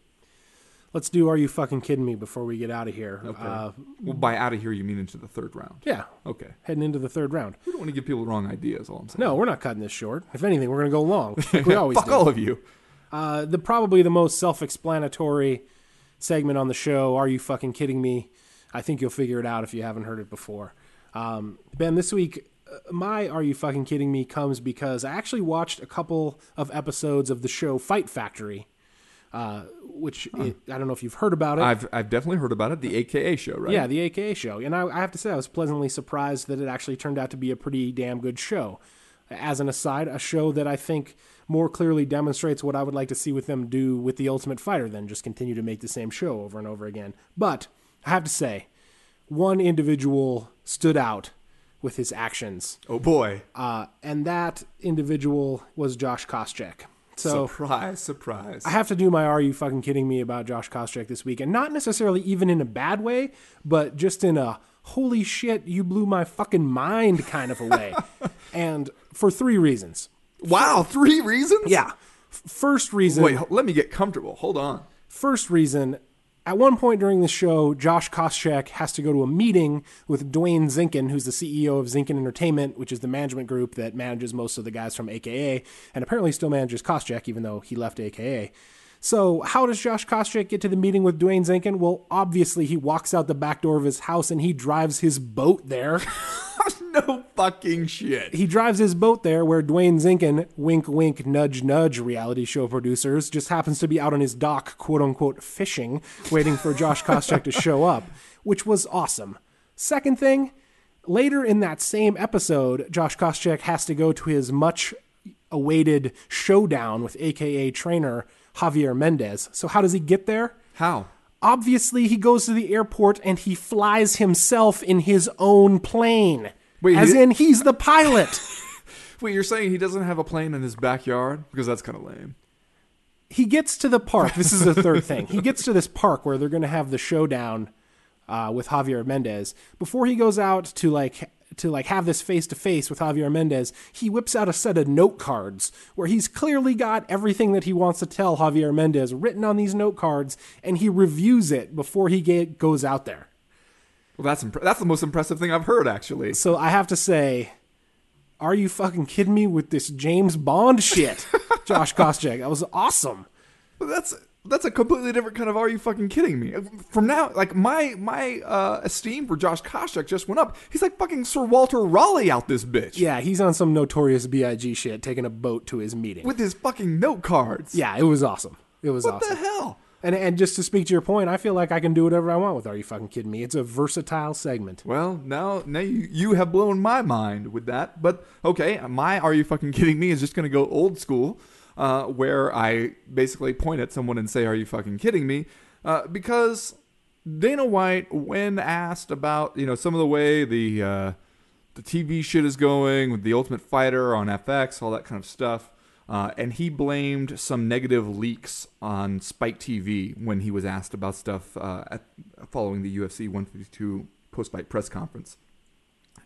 Let's do Are You Fucking Kidding Me before we get out of here. Okay. Uh, well, by out of here, you mean into the third round. Yeah. Okay. Heading into the third round. We don't want to give people the wrong ideas, all I'm saying. No, we're not cutting this short. If anything, we're going to go long. Like we always Fuck do. all of you. Uh, the probably the most self-explanatory segment on the show, Are You Fucking Kidding Me? I think you'll figure it out if you haven't heard it before. Um, Ben, this week, my Are You Fucking Kidding Me comes because I actually watched a couple of episodes of the show Fight Factory. Uh, which huh. it, I don't know if you've heard about it. I've I've definitely heard about it. The A K A show, right? Yeah, the A K A show. And I, I have to say, I was pleasantly surprised that it actually turned out to be a pretty damn good show. As an aside, a show that I think more clearly demonstrates what I would like to see with them do with The Ultimate Fighter than just continue to make the same show over and over again. But I have to say, one individual stood out with his actions. Oh, boy. Uh, and that individual was Josh Koscheck. So, surprise, surprise. I have to do my Are You Fucking Kidding Me about Josh Koscheck this week. And not necessarily even in a bad way, but just in a holy shit, you blew my fucking mind kind of a way. And for three reasons. Wow, three reasons? Yeah. First reason. Wait, let me get comfortable. Hold on. First reason. At one point during the show, Josh Koscheck has to go to a meeting with Dwayne Zinkin, who's the C E O of Zinkin Entertainment, which is the management group that manages most of the guys from A K A, and apparently still manages Koscheck, even though he left A K A. So how does Josh Koscheck get to the meeting with Dwayne Zinkin? Well, obviously he walks out the back door of his house and he drives his boat there. No fucking shit. He drives his boat there where Dwayne Zinkin, wink, wink, nudge, nudge, reality show producers, just happens to be out on his dock, quote unquote, fishing, waiting for Josh Koscheck to show up, which was awesome. Second thing, later in that same episode, Josh Koscheck has to go to his much awaited showdown with A K A trainer Javier Mendez. So how does he get there? How? Obviously, he goes to the airport and he flies himself in his own plane. Wait, as he in, he's the pilot. Wait, you're saying he doesn't have a plane in his backyard? Because that's kind of lame. He gets to the park. This is the third thing. He gets to this park where they're going to have the showdown uh, with Javier Mendez. Before he goes out to like to like have this face-to-face with Javier Mendez, he whips out a set of note cards where he's clearly got everything that he wants to tell Javier Mendez written on these note cards, and he reviews it before he get, goes out there. Well, that's imp- that's the most impressive thing I've heard, actually. So I have to say, are you fucking kidding me with this James Bond shit, Josh Koscheck? That was awesome. Well, that's That's a completely different kind of, are you fucking kidding me? From now, like, my my uh, esteem for Josh Koscheck just went up. He's like fucking Sir Walter Raleigh out this bitch. Yeah, he's on some Notorious B I G shit, taking a boat to his meeting. With his fucking note cards. Yeah, it was awesome. It was what awesome. What the hell? And and just to speak to your point, I feel like I can do whatever I want with Are You Fucking Kidding Me? It's a versatile segment. Well, now now you, you have blown my mind with that. But, okay, my Are You Fucking Kidding Me is just going to go old school. Uh, where I basically point at someone and say, are you fucking kidding me? Uh, because Dana White, when asked about, you know, some of the way the uh, the T V shit is going, with The Ultimate Fighter on F X, all that kind of stuff, uh, and he blamed some negative leaks on Spike T V when he was asked about stuff uh, at, following the U F C one fifty-two post-fight press conference.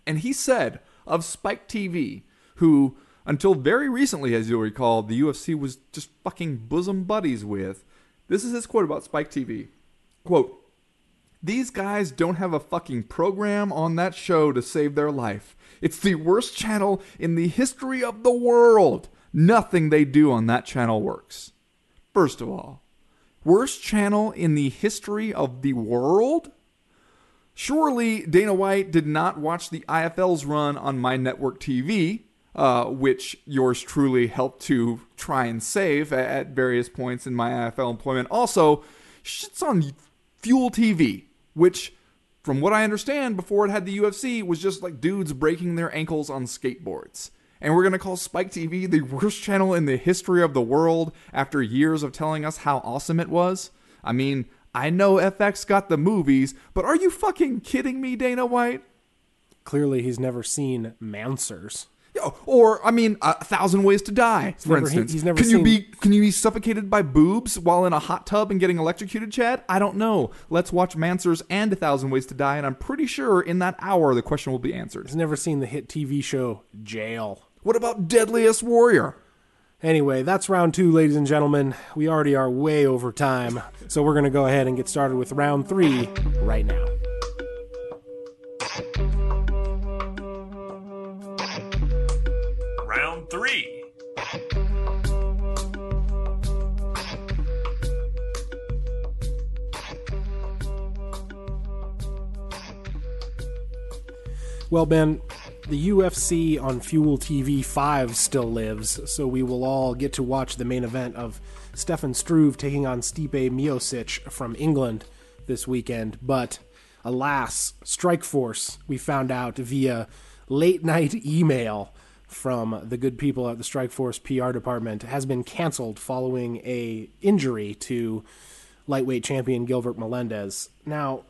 And he said of Spike T V, who... until very recently, as you'll recall, the U F C was just fucking bosom buddies with. This is his quote about Spike T V. Quote, "These guys don't have a fucking program on that show to save their life. It's the worst channel in the history of the world. Nothing they do on that channel works." First of all, worst channel in the history of the world? Surely Dana White did not watch the I F L's run on My Network T V, Uh, which yours truly helped to try and save at various points in my I F L employment. Also, shit's on Fuel T V, which, from what I understand, before it had the U F C, was just like dudes breaking their ankles on skateboards. And we're going to call Spike T V the worst channel in the history of the world after years of telling us how awesome it was? I mean, I know F X got the movies, but are you fucking kidding me, Dana White? Clearly, he's never seen Mouncers. Or, I mean, A Thousand Ways to Die, for never, instance. He, he's never can, seen... you be, can you be suffocated by boobs while in a hot tub and getting electrocuted, Chad? I don't know. Let's watch Mansers and A Thousand Ways to Die, and I'm pretty sure in that hour the question will be answered. He's never seen the hit T V show Jail. What about Deadliest Warrior? Anyway, that's round two, ladies and gentlemen. We already are way over time, so we're going to go ahead and get started with round three right now. Three. Well, Ben, the U F C on Fuel T V five still lives, so we will all get to watch the main event of Stefan Struve taking on Stipe Miocic from England this weekend. But alas, Strikeforce, we found out via late night email from the good people at the Strikeforce P R department, has been canceled following a injury to lightweight champion Gilbert Melendez. Now,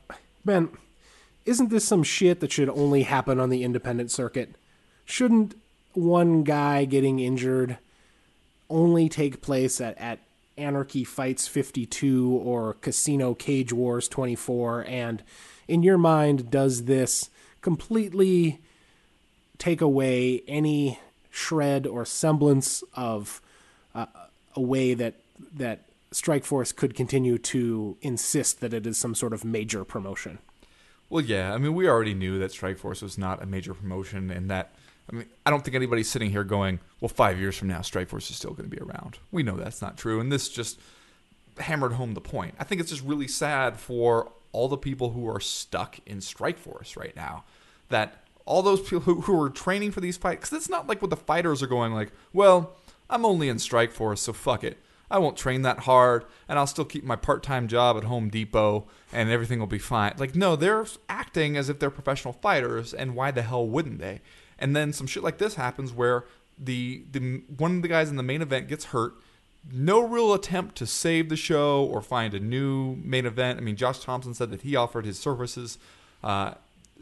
Ben, isn't this some shit that should only happen on the independent circuit? Shouldn't one guy getting injured only take place at, at Anarchy Fights fifty-two or Casino Cage Wars twenty-four? And in your mind, does this completely take away any shred or semblance of uh, a way that that Strikeforce could continue to insist that it is some sort of major promotion? Well, yeah. I mean, we already knew that Strikeforce was not a major promotion, and that, I mean, I don't think anybody's sitting here going, well, five years from now, Strikeforce is still going to be around. We know that's not true, and this just hammered home the point. I think it's just really sad for all the people who are stuck in Strikeforce right now, that all those people who, who are training for these fights, because it's not like what the fighters are going like, well, I'm only in Strikeforce, so fuck it. I won't train that hard, and I'll still keep my part-time job at Home Depot, and everything will be fine. Like, no, they're acting as if they're professional fighters, and why the hell wouldn't they? And then some shit like this happens where the the one of the guys in the main event gets hurt. No real attempt to save the show or find a new main event. I mean, Josh Thompson said that he offered his services. Uh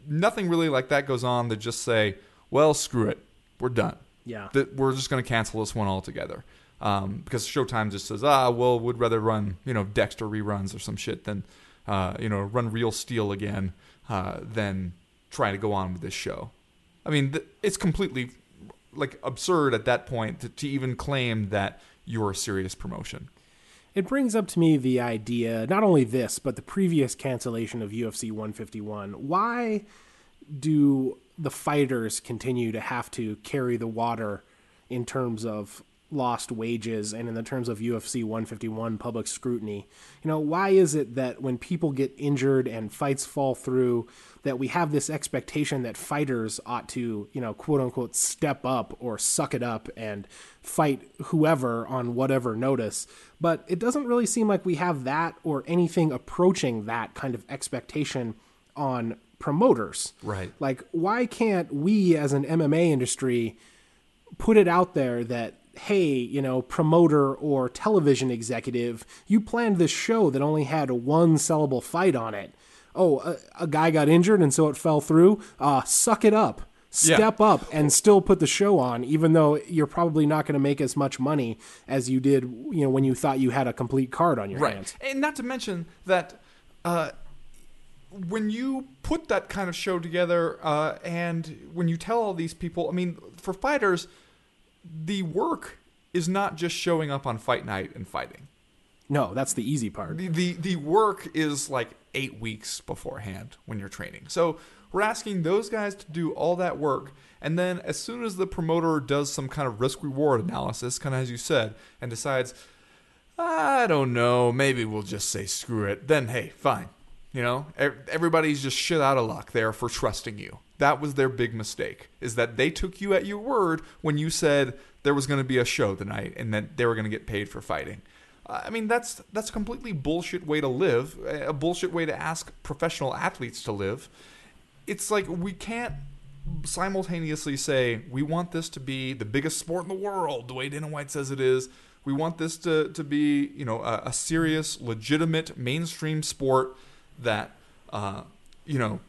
Nothing really like that goes on. They just say, well, screw it. We're done. Yeah. We're just going to cancel this one altogether. Um, because Showtime just says, ah, well, we'd rather run, you know, Dexter reruns or some shit than, uh, you know, run Real Steel again uh, than try to go on with this show. I mean, th- it's completely, like, absurd at that point to, to even claim that you're a serious promotion. It brings up to me the idea, not only this, but the previous cancellation of U F C one fifty-one. Why do the fighters continue to have to carry the water in terms of lost wages and in the terms of U F C one fifty-one public scrutiny. You know, why is it that when people get injured and fights fall through, that we have this expectation that fighters ought to, you know, quote unquote, step up or suck it up and fight whoever on whatever notice? But it doesn't really seem like we have that or anything approaching that kind of expectation on promoters. Right. Like, why can't we as an M M A industry put it out there that, hey, you know, promoter or television executive, you planned this show that only had one sellable fight on it. Oh, a, a guy got injured and so it fell through. Uh, suck it up. Step yeah. up and still put the show on, even though you're probably not going to make as much money as you did, you know, when you thought you had a complete card on your right. hands. And not to mention that uh, when you put that kind of show together uh, and when you tell all these people, I mean, for fighters, the work is not just showing up on fight night and fighting. No, that's the easy part. The, the the work is like eight weeks beforehand when you're training. So we're asking those guys to do all that work. And then as soon as the promoter does some kind of risk-reward analysis, kind of as you said, and decides, I don't know, maybe we'll just say screw it. Then, hey, fine. You know, everybody's just shit out of luck there for trusting you. That was their big mistake, is that they took you at your word when you said there was going to be a show tonight and that they were going to get paid for fighting. I mean, that's that's a completely bullshit way to live, a bullshit way to ask professional athletes to live. It's like we can't simultaneously say we want this to be the biggest sport in the world, the way Dana White says it is. We want this to, to be, you know, a, a serious, legitimate, mainstream sport that, uh, you know,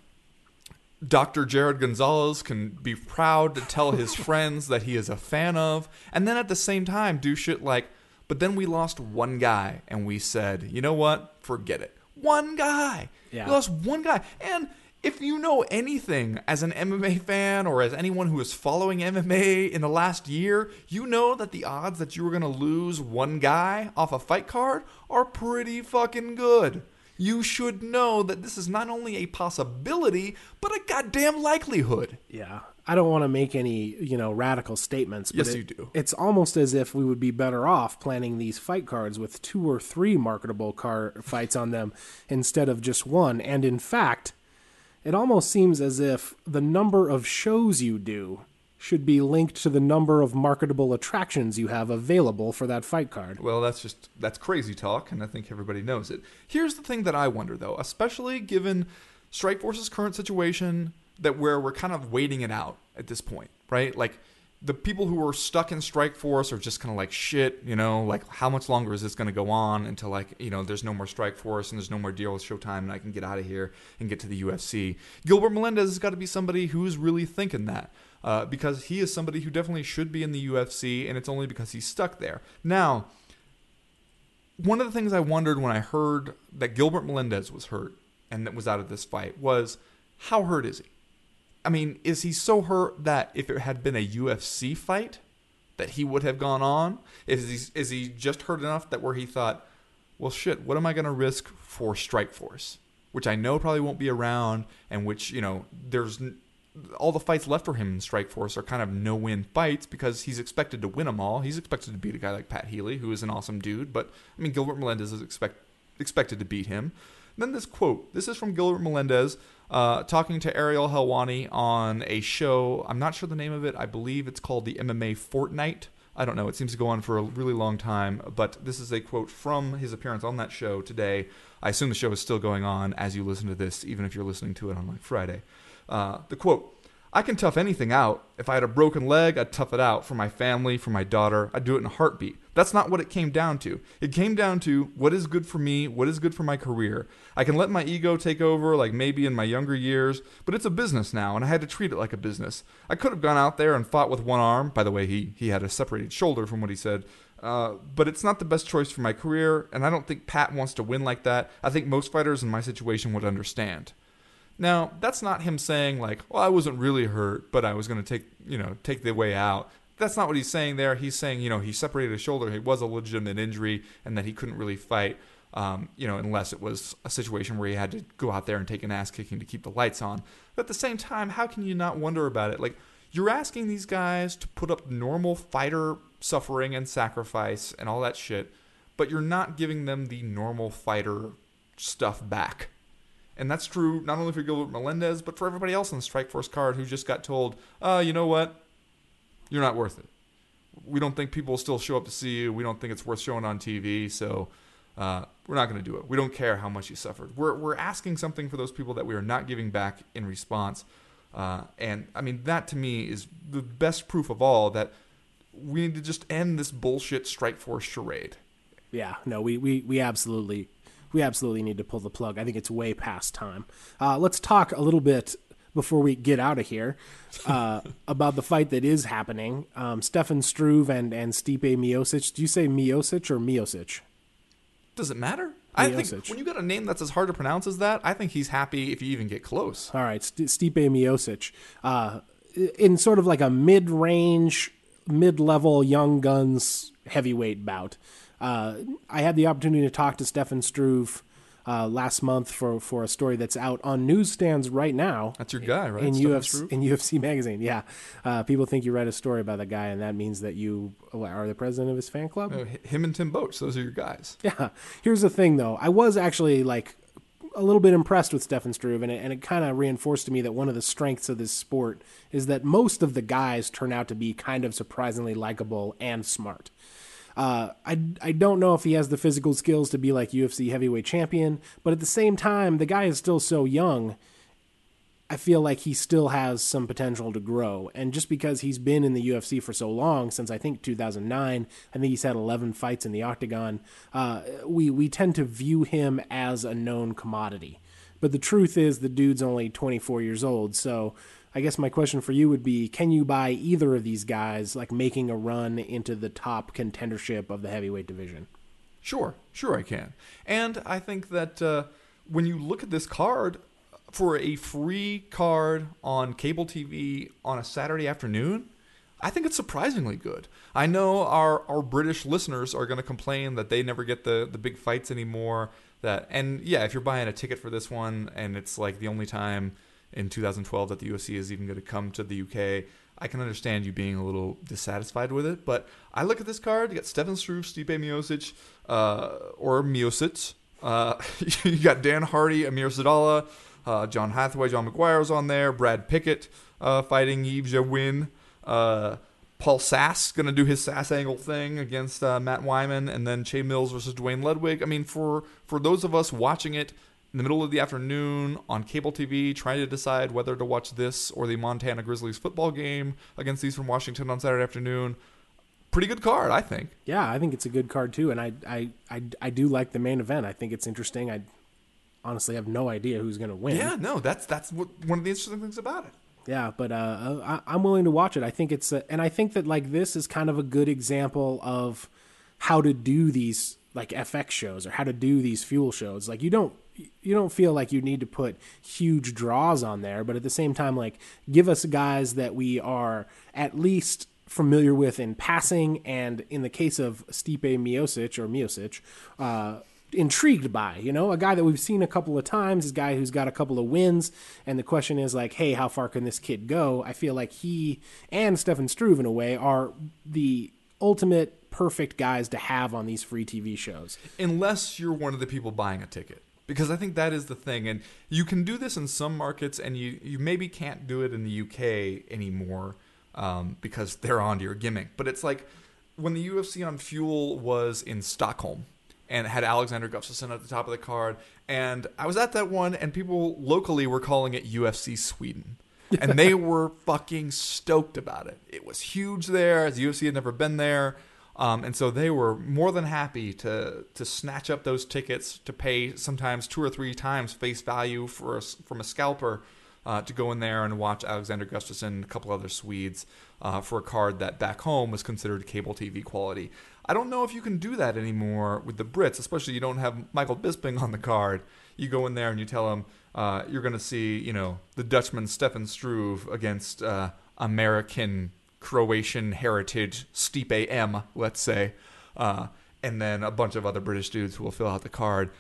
Doctor Jared Gonzalez can be proud to tell his friends that he is a fan of. And then at the same time do shit like, but then we lost one guy and we said, you know what? Forget it. One guy. Yeah. We lost one guy. And if you know anything as an M M A fan or as anyone who is following M M A in the last year, you know that the odds that you were going to lose one guy off a fight card are pretty fucking good. You should know that this is not only a possibility, but a goddamn likelihood. Yeah. I don't want to make any, you know, radical statements. But yes, it, you do. It's almost as if we would be better off planning these fight cards with two or three marketable car fights on them instead of just one. And in fact, it almost seems as if the number of shows you do should be linked to the number of marketable attractions you have available for that fight card. Well, that's just, that's crazy talk, and I think everybody knows it. Here's the thing that I wonder, though, especially given Strikeforce's current situation, that where we're kind of waiting it out at this point, right? Like, the people who are stuck in Strikeforce are just kind of like, shit, you know, like, how much longer is this going to go on until, like, you know, there's no more Strikeforce and there's no more deal with Showtime and I can get out of here and get to the U F C. Gilbert Melendez has got to be somebody who's really thinking that. Uh, because he is somebody who definitely should be in the U F C, and it's only because he's stuck there. Now, one of the things I wondered when I heard that Gilbert Melendez was hurt and that was out of this fight was, how hurt is he? I mean, is he so hurt that if it had been a U F C fight, that he would have gone on? Is he, is he just hurt enough that where he thought, well, shit, what am I going to risk for Strikeforce, which I know probably won't be around, and which, you know, there's... all the fights left for him in Strikeforce are kind of no-win fights because he's expected to win them all. He's expected to beat a guy like Pat Healy, who is an awesome dude. But, I mean, Gilbert Melendez is expect, expected to beat him. And then this quote. This is from Gilbert Melendez uh, talking to Ariel Helwani on a show. I'm not sure the name of it. I believe it's called the M M A Fortnight. I don't know. It seems to go on for a really long time. But this is a quote from his appearance on that show today. I assume the show is still going on as you listen to this, even if you're listening to it on, like, Friday. Uh, the quote, I can tough anything out. If I had a broken leg, I'd tough it out for my family, for my daughter. I'd do it in a heartbeat. That's not what it came down to. It came down to what is good for me, what is good for my career. I can let my ego take over, like maybe in my younger years, but it's a business now, and I had to treat it like a business. I could have gone out there and fought with one arm. By the way, he, he had a separated shoulder from what he said. Uh, but it's not the best choice for my career, and I don't think Pat wants to win like that. I think most fighters in my situation would understand. Now, that's not him saying, like, well, I wasn't really hurt, but I was going to take, you know, take the way out. That's not what he's saying there. He's saying, you know, he separated his shoulder. It was a legitimate injury and that he couldn't really fight, um, you know, unless it was a situation where he had to go out there and take an ass kicking to keep the lights on. But at the same time, how can you not wonder about it? Like, you're asking these guys to put up normal fighter suffering and sacrifice and all that shit, but you're not giving them the normal fighter stuff back. And that's true not only for Gilbert Melendez, but for everybody else on the Strikeforce card who just got told, uh, you know what? You're not worth it. We don't think people will still show up to see you. We don't think it's worth showing on T V, so uh, we're not going to do it. We don't care how much you suffered. We're we're asking something for those people that we are not giving back in response. Uh, and, I mean, that to me is the best proof of all that we need to just end this bullshit Strikeforce charade. Yeah, no, we, we, we absolutely we absolutely need to pull the plug. I think it's way past time. Uh, let's talk a little bit before we get out of here uh, about the fight that is happening. Um, Stefan Struve and, and Stipe Miocic. Do you say Miocic or Miocic? Does it matter? Miocic. I think when you got a name that's as hard to pronounce as that, I think he's happy if you even get close. All right, St- Stipe Miocic. Uh, in sort of like a mid-range, mid-level young guns heavyweight bout. Uh, I had the opportunity to talk to Stefan Struve uh, last month for, for a story that's out on newsstands right now. That's your guy, right? In, U F C, in U F C Magazine, yeah. Uh, people think you write a story about the guy, and that means that you are the president of his fan club? No, him and Tim Boetsch, those are your guys. Yeah. Here's the thing, though. I was actually, like, a little bit impressed with Stefan Struve, and it, and it kind of reinforced to me that one of the strengths of this sport is that most of the guys turn out to be kind of surprisingly likable and smart. Uh, I, I don't know if he has the physical skills to be like U F C heavyweight champion, but at the same time, the guy is still so young. I feel like he still has some potential to grow. And just because he's been in the U F C for so long, since I think two thousand nine, I think he's had eleven fights in the octagon. Uh, we, we tend to view him as a known commodity, but the truth is the dude's only twenty-four years old. So I guess my question for you would be, can you buy either of these guys, like, making a run into the top contendership of the heavyweight division? Sure. Sure I can. And I think that uh, when you look at this card, for a free card on cable T V on a Saturday afternoon, I think it's surprisingly good. I know our, our British listeners are going to complain that they never get the, the big fights anymore. That And, yeah, if you're buying a ticket for this one and it's, like, the only time in two thousand twelve that the U F C is even going to come to the U K, I can understand you being a little dissatisfied with it. But I look at this card, you got Stefan Struve, Stipe Miocic, uh, or Miocic. Uh, you got Dan Hardy, Amir Sadallah, uh, John Hathaway, John McGuire's on there, Brad Pickett uh, fighting Yves Jawin, uh, Paul Sass going to do his Sass angle thing against uh, Matt Wyman, and then Che Mills versus Dwayne Ludwig. I mean, for, for those of us watching it in the middle of the afternoon on cable T V, trying to decide whether to watch this or the Montana Grizzlies football game against Eastern Washington on Saturday afternoon, pretty good card, I think. Yeah, I think it's a good card too, and I I, I, I do like the main event. I think it's interesting. I honestly have no idea who's going to win. Yeah, no, that's that's what, one of the interesting things about it. Yeah, but uh, I, I'm willing to watch it. I think it's a, and I think that, like, this is kind of a good example of how to do these, like, F X shows or how to do these Fuel shows. Like, you don't. You don't feel like you need to put huge draws on there, but at the same time, like, give us guys that we are at least familiar with in passing, and in the case of Stipe Miocic or Miocic, uh, intrigued by, you know, a guy that we've seen a couple of times, is a guy who's got a couple of wins. And the question is, like, hey, how far can this kid go? I feel like he and Stefan Struve, in a way, are the ultimate perfect guys to have on these free T V shows. Unless you're one of the people buying a ticket. Because I think that is the thing. And you can do this in some markets, and you, you maybe can't do it in the U K anymore um, because they're onto your gimmick. But it's like when the U F C on Fuel was in Stockholm and had Alexander Gustafsson at the top of the card. And I was at that one, and people locally were calling it U F C Sweden. And they were fucking stoked about it. It was huge there. The U F C had never been there. Um, and so they were more than happy to to snatch up those tickets, to pay sometimes two or three times face value for a, from a scalper uh, to go in there and watch Alexander Gustafsson and a couple other Swedes uh, for a card that back home was considered cable T V quality. I don't know if you can do that anymore with the Brits, especially you don't have Michael Bisping on the card. You go in there and you tell him uh, you're going to see, you know, the Dutchman Stefan Struve against uh, American Croatian heritage Stipe M, let's say, uh, and then a bunch of other British dudes who will fill out the card.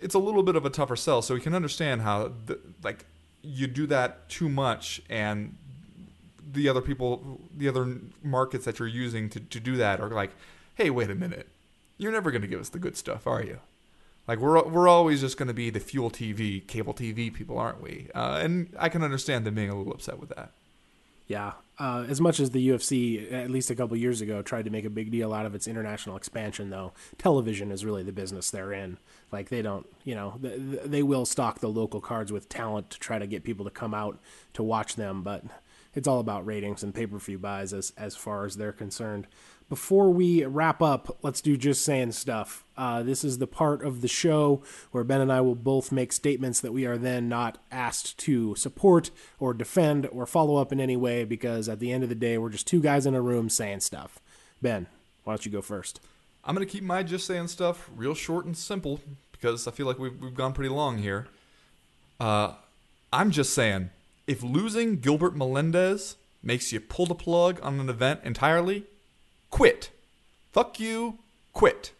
It's a little bit of a tougher sell, so we can understand how the, like you do that too much, and the other people, the other markets that you're using to, to do that are like, hey, wait a minute. You're never going to give us the good stuff, are you? Like, we're we're always just going to be the Fuel T V, cable T V people, aren't we? Uh, and I can understand them being a little upset with that. Yeah. Uh, as much as the U F C, at least a couple years ago, tried to make a big deal out of its international expansion, though, television is really the business they're in. Like, they don't, you know, they, they will stock the local cards with talent to try to get people to come out to watch them, but it's all about ratings and pay-per-view buys as, as far as they're concerned. Before we wrap up, let's do Just Saying Stuff. Uh, this is the part of the show where Ben and I will both make statements that we are then not asked to support or defend or follow up in any way, because at the end of the day, we're just two guys in a room saying stuff. Ben, why don't you go first? I'm going to keep my Just Saying Stuff real short and simple, because I feel like we've, we've gone pretty long here. Uh, I'm just saying, if losing Gilbert Melendez makes you pull the plug on an event entirely, quit. Fuck you. Quit.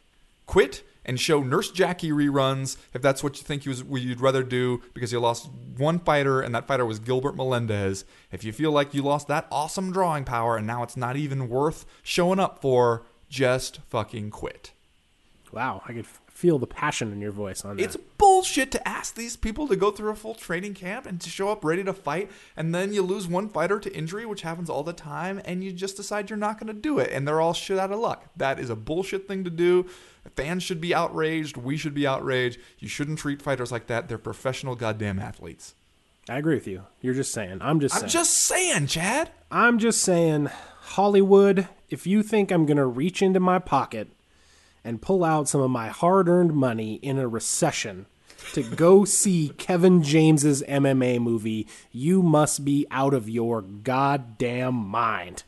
Quit and show Nurse Jackie reruns if that's what you think you was, you'd rather do, because you lost one fighter and that fighter was Gilbert Melendez. If you feel like you lost that awesome drawing power and now it's not even worth showing up for, just fucking quit. Wow, I could feel the passion in your voice on that. It's bullshit to ask these people to go through a full training camp and to show up ready to fight, and then you lose one fighter to injury, which happens all the time, and you just decide you're not going to do it, and they're all shit out of luck. That is a bullshit thing to do. Fans should be outraged. We should be outraged. You shouldn't treat fighters like that. They're professional goddamn athletes. I agree with you. You're just saying. I'm just saying. I'm just saying, Chad. I'm just saying, Hollywood, if you think I'm going to reach into my pocket and pull out some of my hard-earned money in a recession to go see Kevin James's M M A movie, you must be out of your goddamn mind.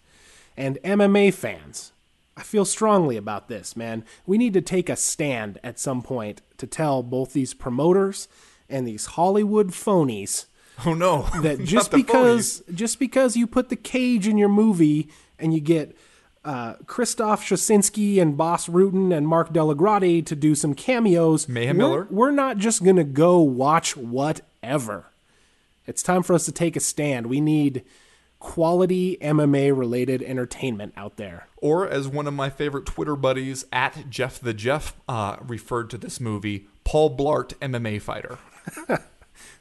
And M M A fans, I feel strongly about this, man. We need to take a stand at some point to tell both these promoters and these Hollywood phonies, oh no, that just because phonies. just because you put the cage in your movie and you get Uh, Krzysztof Schasinski and Bas Rutten and Mark Delagrati to do some cameos. Mayhem we're, Miller. We're not just going to go watch whatever. It's time for us to take a stand. We need quality M M A-related entertainment out there. Or, as one of my favorite Twitter buddies, at Jeff the Jeff, uh, referred to this movie, Paul Blart, M M A fighter.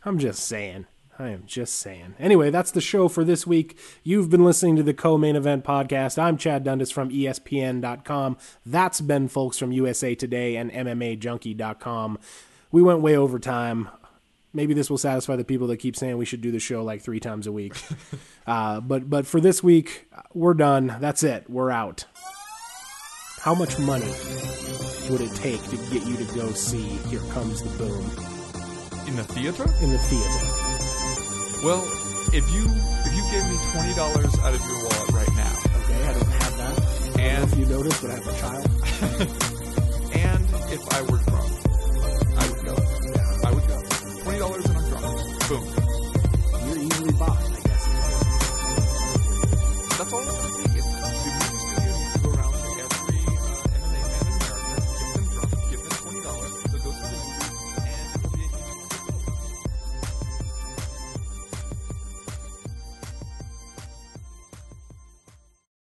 I'm just saying. I am just saying. Anyway, that's the show for this week. You've been listening to the Co-Main Event Podcast. I'm Chad Dundas from E S P N dot com. That's Ben Fowlkes from U S A Today and M M A Junkie dot com. We went way over time. Maybe this will satisfy the people that keep saying we should do the show like three times a week. uh, but, but for this week, we're done. That's it. We're out. How much money would it take to get you to go see Here Comes the Boom? In the theater? In the theater. Well, if you if you gave me twenty dollars out of your wallet right now. Okay, I don't have that. I and don't know if you noticed, but I have a child. And if I were drunk, I would go. I would go. twenty dollars and I'm drunk. Boom.